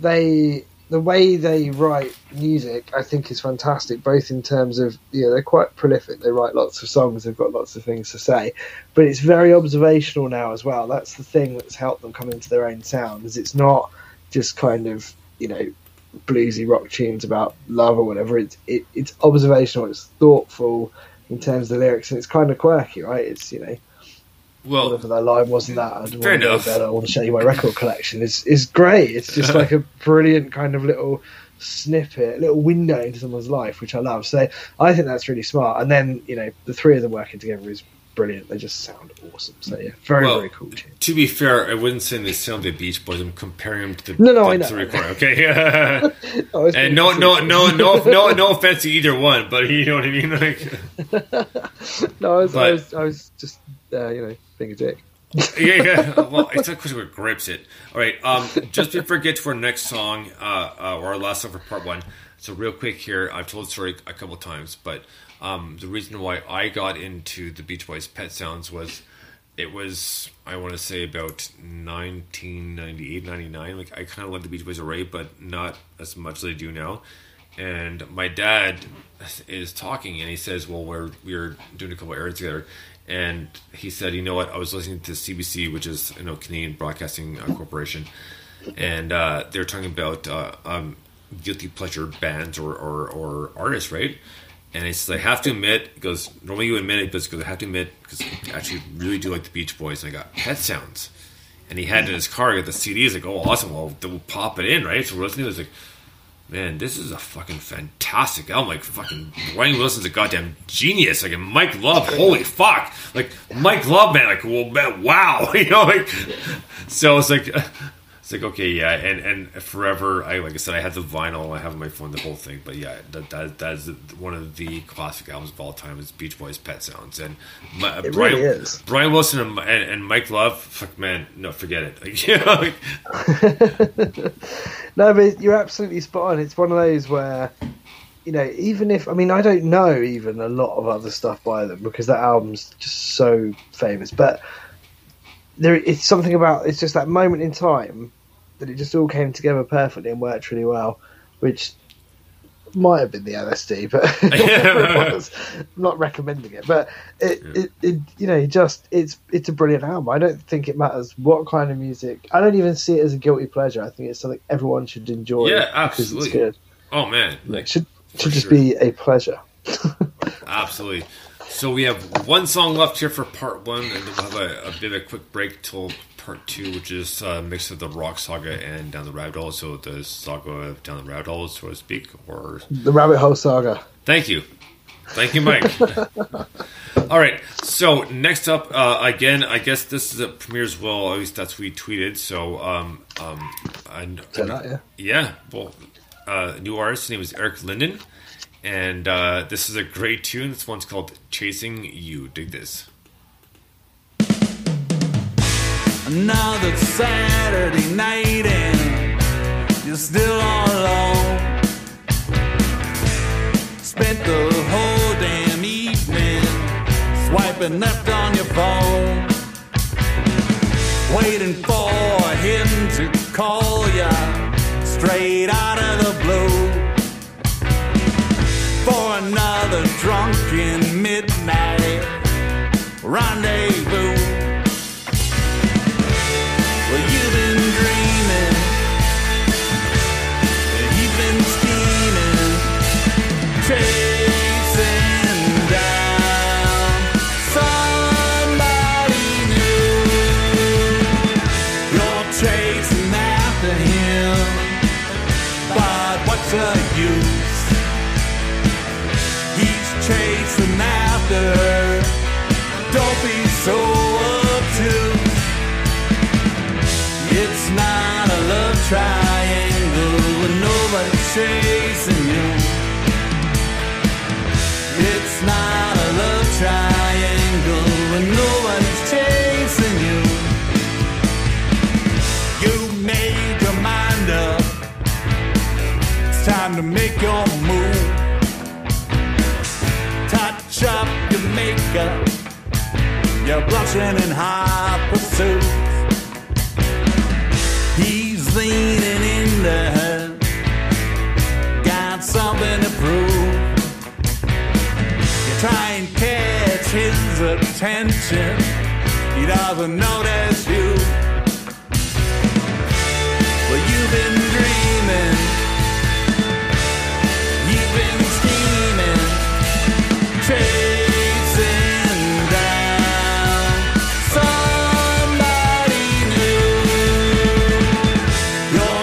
the way they write music, I think, is fantastic. Both in terms of, you know, they're quite prolific. They write lots of songs. They've got lots of things to say. But it's very observational now as well. That's the thing that's helped them come into their own sound. Is it's not just kind of, you know, bluesy rock tunes about love or whatever. It's observational. It's thoughtful. In terms of the lyrics, and it's kind of quirky, right? It's, you know, well, whatever that line wasn't that. I don't want to better. I want to show you my record collection. It's great. It's just like a brilliant kind of little snippet, little window into someone's life, which I love. So I think that's really smart. And then, you know, the three of them working together is brilliant. They just sound awesome. So yeah, very cool. To be fair, I wouldn't say they sound the Beach Boys. I'm comparing them to the record. Okay, yeah. And no offense to either one, but you know what I mean. Like, no, I was just you know, being a dick. Yeah. Well, it's not because we're grips it. All right. Just before we get to our next song or our last song for part one. So real quick here, I've told the story a couple times, but. The reason why I got into the Beach Boys' Pet Sounds was it was, I want to say, about 1998, 99. Like, I kind of loved the Beach Boys array, but not as much as I do now. And my dad is talking, and he says, well, we were doing a couple of errands together. And he said, you know what, I was listening to CBC, which is, you know, Canadian Broadcasting Corporation. And they were talking about guilty pleasure bands or artists, right? And he says, I have to admit, he goes, normally you admit it, but he goes, I have to admit, because I actually really do like the Beach Boys, and I got Pet Sounds. And he had it in his car, he got the CD, he's like, oh, awesome, well, we'll pop it in, right? So we're listening to it, he's like, man, this is a fucking fantastic album. Like, fucking Brian Wilson's a goddamn genius. Like, and Mike Love, holy fuck. Like, Mike Love, man, like, well, man, wow. You know, like, so it's like... It's like, okay, yeah, and forever, like I said, I had the vinyl, I have on my phone, the whole thing, but yeah, that is one of the classic albums of all time is Beach Boys' Pet Sounds. And Brian Wilson and Mike Love, fuck man, no, forget it. Like, you know, like, no, but you're absolutely spot on. It's one of those where, you know, even if, I mean, I don't know even a lot of other stuff by them because that album's just so famous, but it's something about, it's just that moment in time that it just all came together perfectly and worked really well, which might have been the LSD, but I'm not recommending it. But it you know, just it's a brilliant album. I don't think it matters what kind of music. I don't even see it as a guilty pleasure. I think it's something everyone should enjoy. Yeah, absolutely. It's good. Oh man, like, it should just be a pleasure. Absolutely. So we have one song left here for part one, and then we'll have a bit of a quick break till part two, which is a mix of the rock saga and Down the Rabbit Hole. So the saga of Down the Rabbit Hole, so to speak, or the Rabbit Hole Saga. Thank you. Thank you, Mike. All right. So next up, again, I guess this is a premiere as well. At least that's what we tweeted. So, new artist. His name is Eric Linden, and this is a great tune. This one's called "Chasing You." Dig this. Now that Saturday night and you're still all alone. Spent the whole damn evening swiping left on your phone, waiting for him to call ya straight out of the blue, for another drunken midnight rendezvous. Well, you've been dreaming and you've been scheming, chasing down somebody new. You're chasing after him, but what's the use? He's chasing after her. Don't be so obtuse. It's not a love triangle and nobody's chasing you. It's not a love triangle and nobody's chasing you. You made your mind up, it's time to make your move. Touch up your makeup, you're blushing in high pursuit. Leaning into her, got something to prove. You try and catch his attention, he doesn't notice you. Well, you've been dreaming, you've been scheming, chasing down somebody new.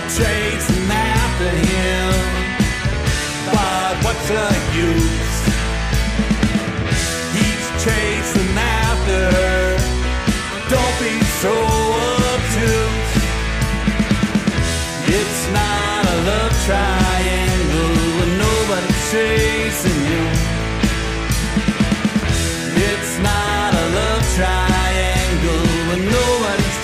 Chasing after him, but what's the use? He's chasing after her. Don't be so obtuse. It's not a love triangle and nobody's chasing you. It's not a love triangle and nobody's chasing you.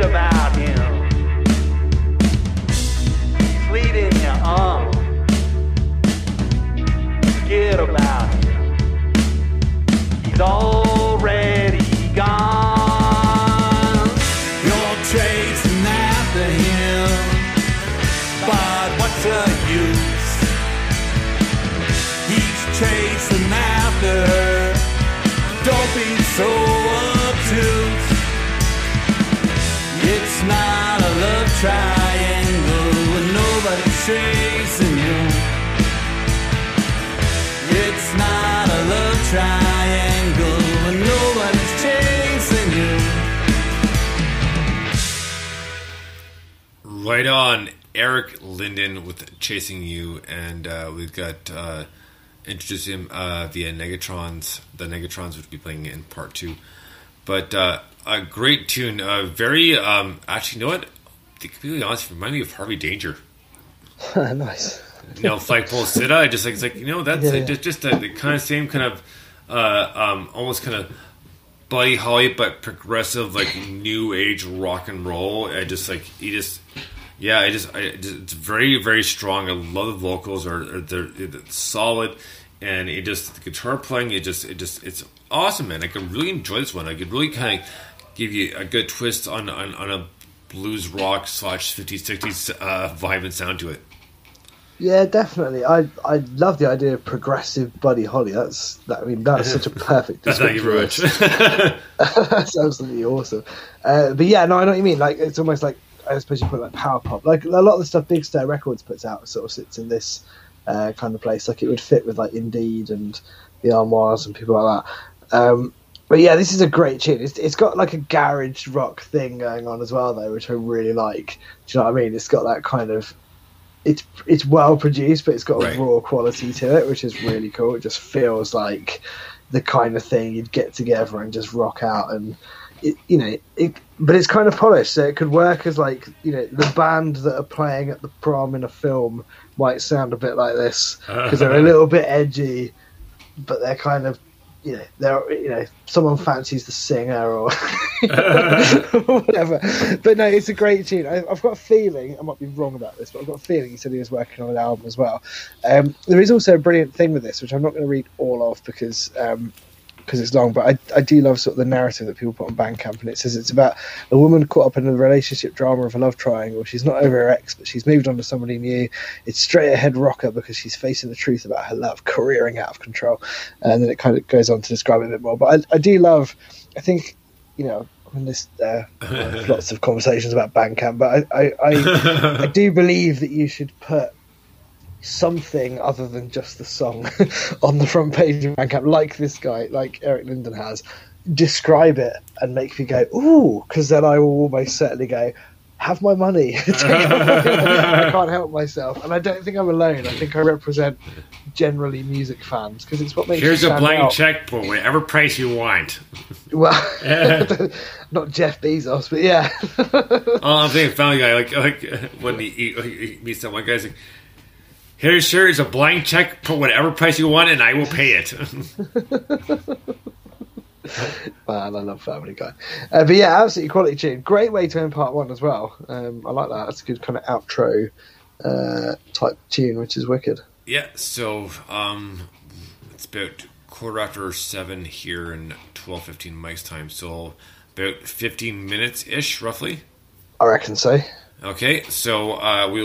About him, he's leading your arm. Forget about him, he's already gone. You're chasing after him, but what's the use? He's chasing after her. Don't be so obtuse. It's not a love triangle and nobody's chasing you. It's not a love triangle and nobody's chasing you. Right on, Eric Linden with Chasing You, and we've got introduced him via Negatrons. The Negatrons would be playing in part two. But a great tune. Very, actually, you know what? To be completely honest, it reminded me of Harvey Danger. Nice. You know, Flagpole Sitta. I just like, it's like, you know, that's just the kind of same kind of, almost kind of Buddy Holly, but progressive, like new age rock and roll. I just like, he just, yeah, I just it's very, very strong. I love the vocals, they're solid. And it just, the guitar playing, it just, it's awesome, man. I could really enjoy this one. I could really kind of give you a good twist on a blues rock /50s, 60s vibe and sound to it. Yeah, definitely. I love the idea of progressive Buddy Holly. That's such a perfect description. Thank you very much. That's absolutely awesome. But yeah, no, I know what you mean. Like, it's almost like, I suppose you put it like power pop. Like a lot of the stuff Big Star Records puts out sort of sits in this kind of place. Like it would fit with like Indeed and the Armoires and people like that. But yeah, this is a great tune. It's got like a garage rock thing going on as well, though, which I really like. Do you know what I mean? It's got that kind of... It's well produced, but it's got a raw quality to it, which is really cool. It just feels like the kind of thing you'd get together and just rock out. And, but it's kind of polished, so it could work as like, you know, the band that are playing at the prom in a film might sound a bit like this, because they're a little bit edgy, but they're kind of... someone fancies the singer or whatever. But no, it's a great tune. I've got a feeling, I might be wrong about this, but I've got a feeling he said he was working on an album as well. There is also a brilliant thing with this, which I'm not going to read all of because it's long, but I do love sort of the narrative that people put on Bandcamp, and it says it's about a woman caught up in the relationship drama of a love triangle. She's not over her ex, but she's moved on to somebody new. It's straight ahead rocker because she's facing the truth about her love careering out of control. And then it kind of goes on to describe it a bit more. But I do love, I think, you know, when this lots of conversations about Bandcamp, but I do believe that you should put something other than just the song on the front page of Bandcamp, like this guy, like Eric Linden has. Describe it and make me go, ooh, because then I will almost certainly go, have my money. I can't help myself. And I don't think I'm alone. I think I represent generally music fans, because it's what makes Here's you a blank out. Check for whatever price you want. Well, not Jeff Bezos, but yeah. I'm thinking Family Guy, like when he meets that one guy's like, here's a blank check for whatever price you want, and I will pay it. Man, I love Family Guy. But yeah, absolutely quality tune. Great way to end part one as well. I like that. That's a good kind of outro type tune, which is wicked. Yeah, so it's about 7:15 here in 12:15 Mike's time, so about 15 minutes-ish, roughly. I reckon so. Okay, so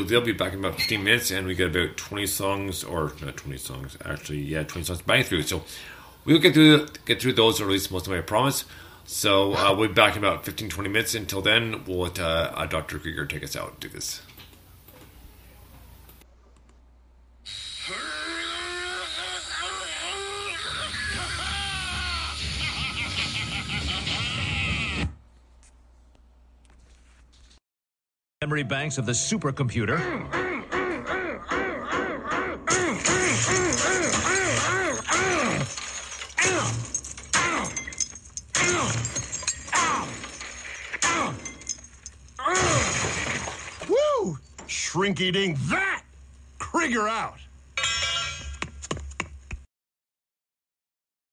they'll be back in about 15 minutes, and we got about 20 songs, or not 20 songs, actually, yeah, 20 songs bang through. So we'll get through those, or at least most of them, I promise. So we'll be back in about 15, 20 minutes. Until then, we'll let Dr. Krieger take us out and do this. Memory banks of the supercomputer Woo! Shrinky-ding that! Krieger out!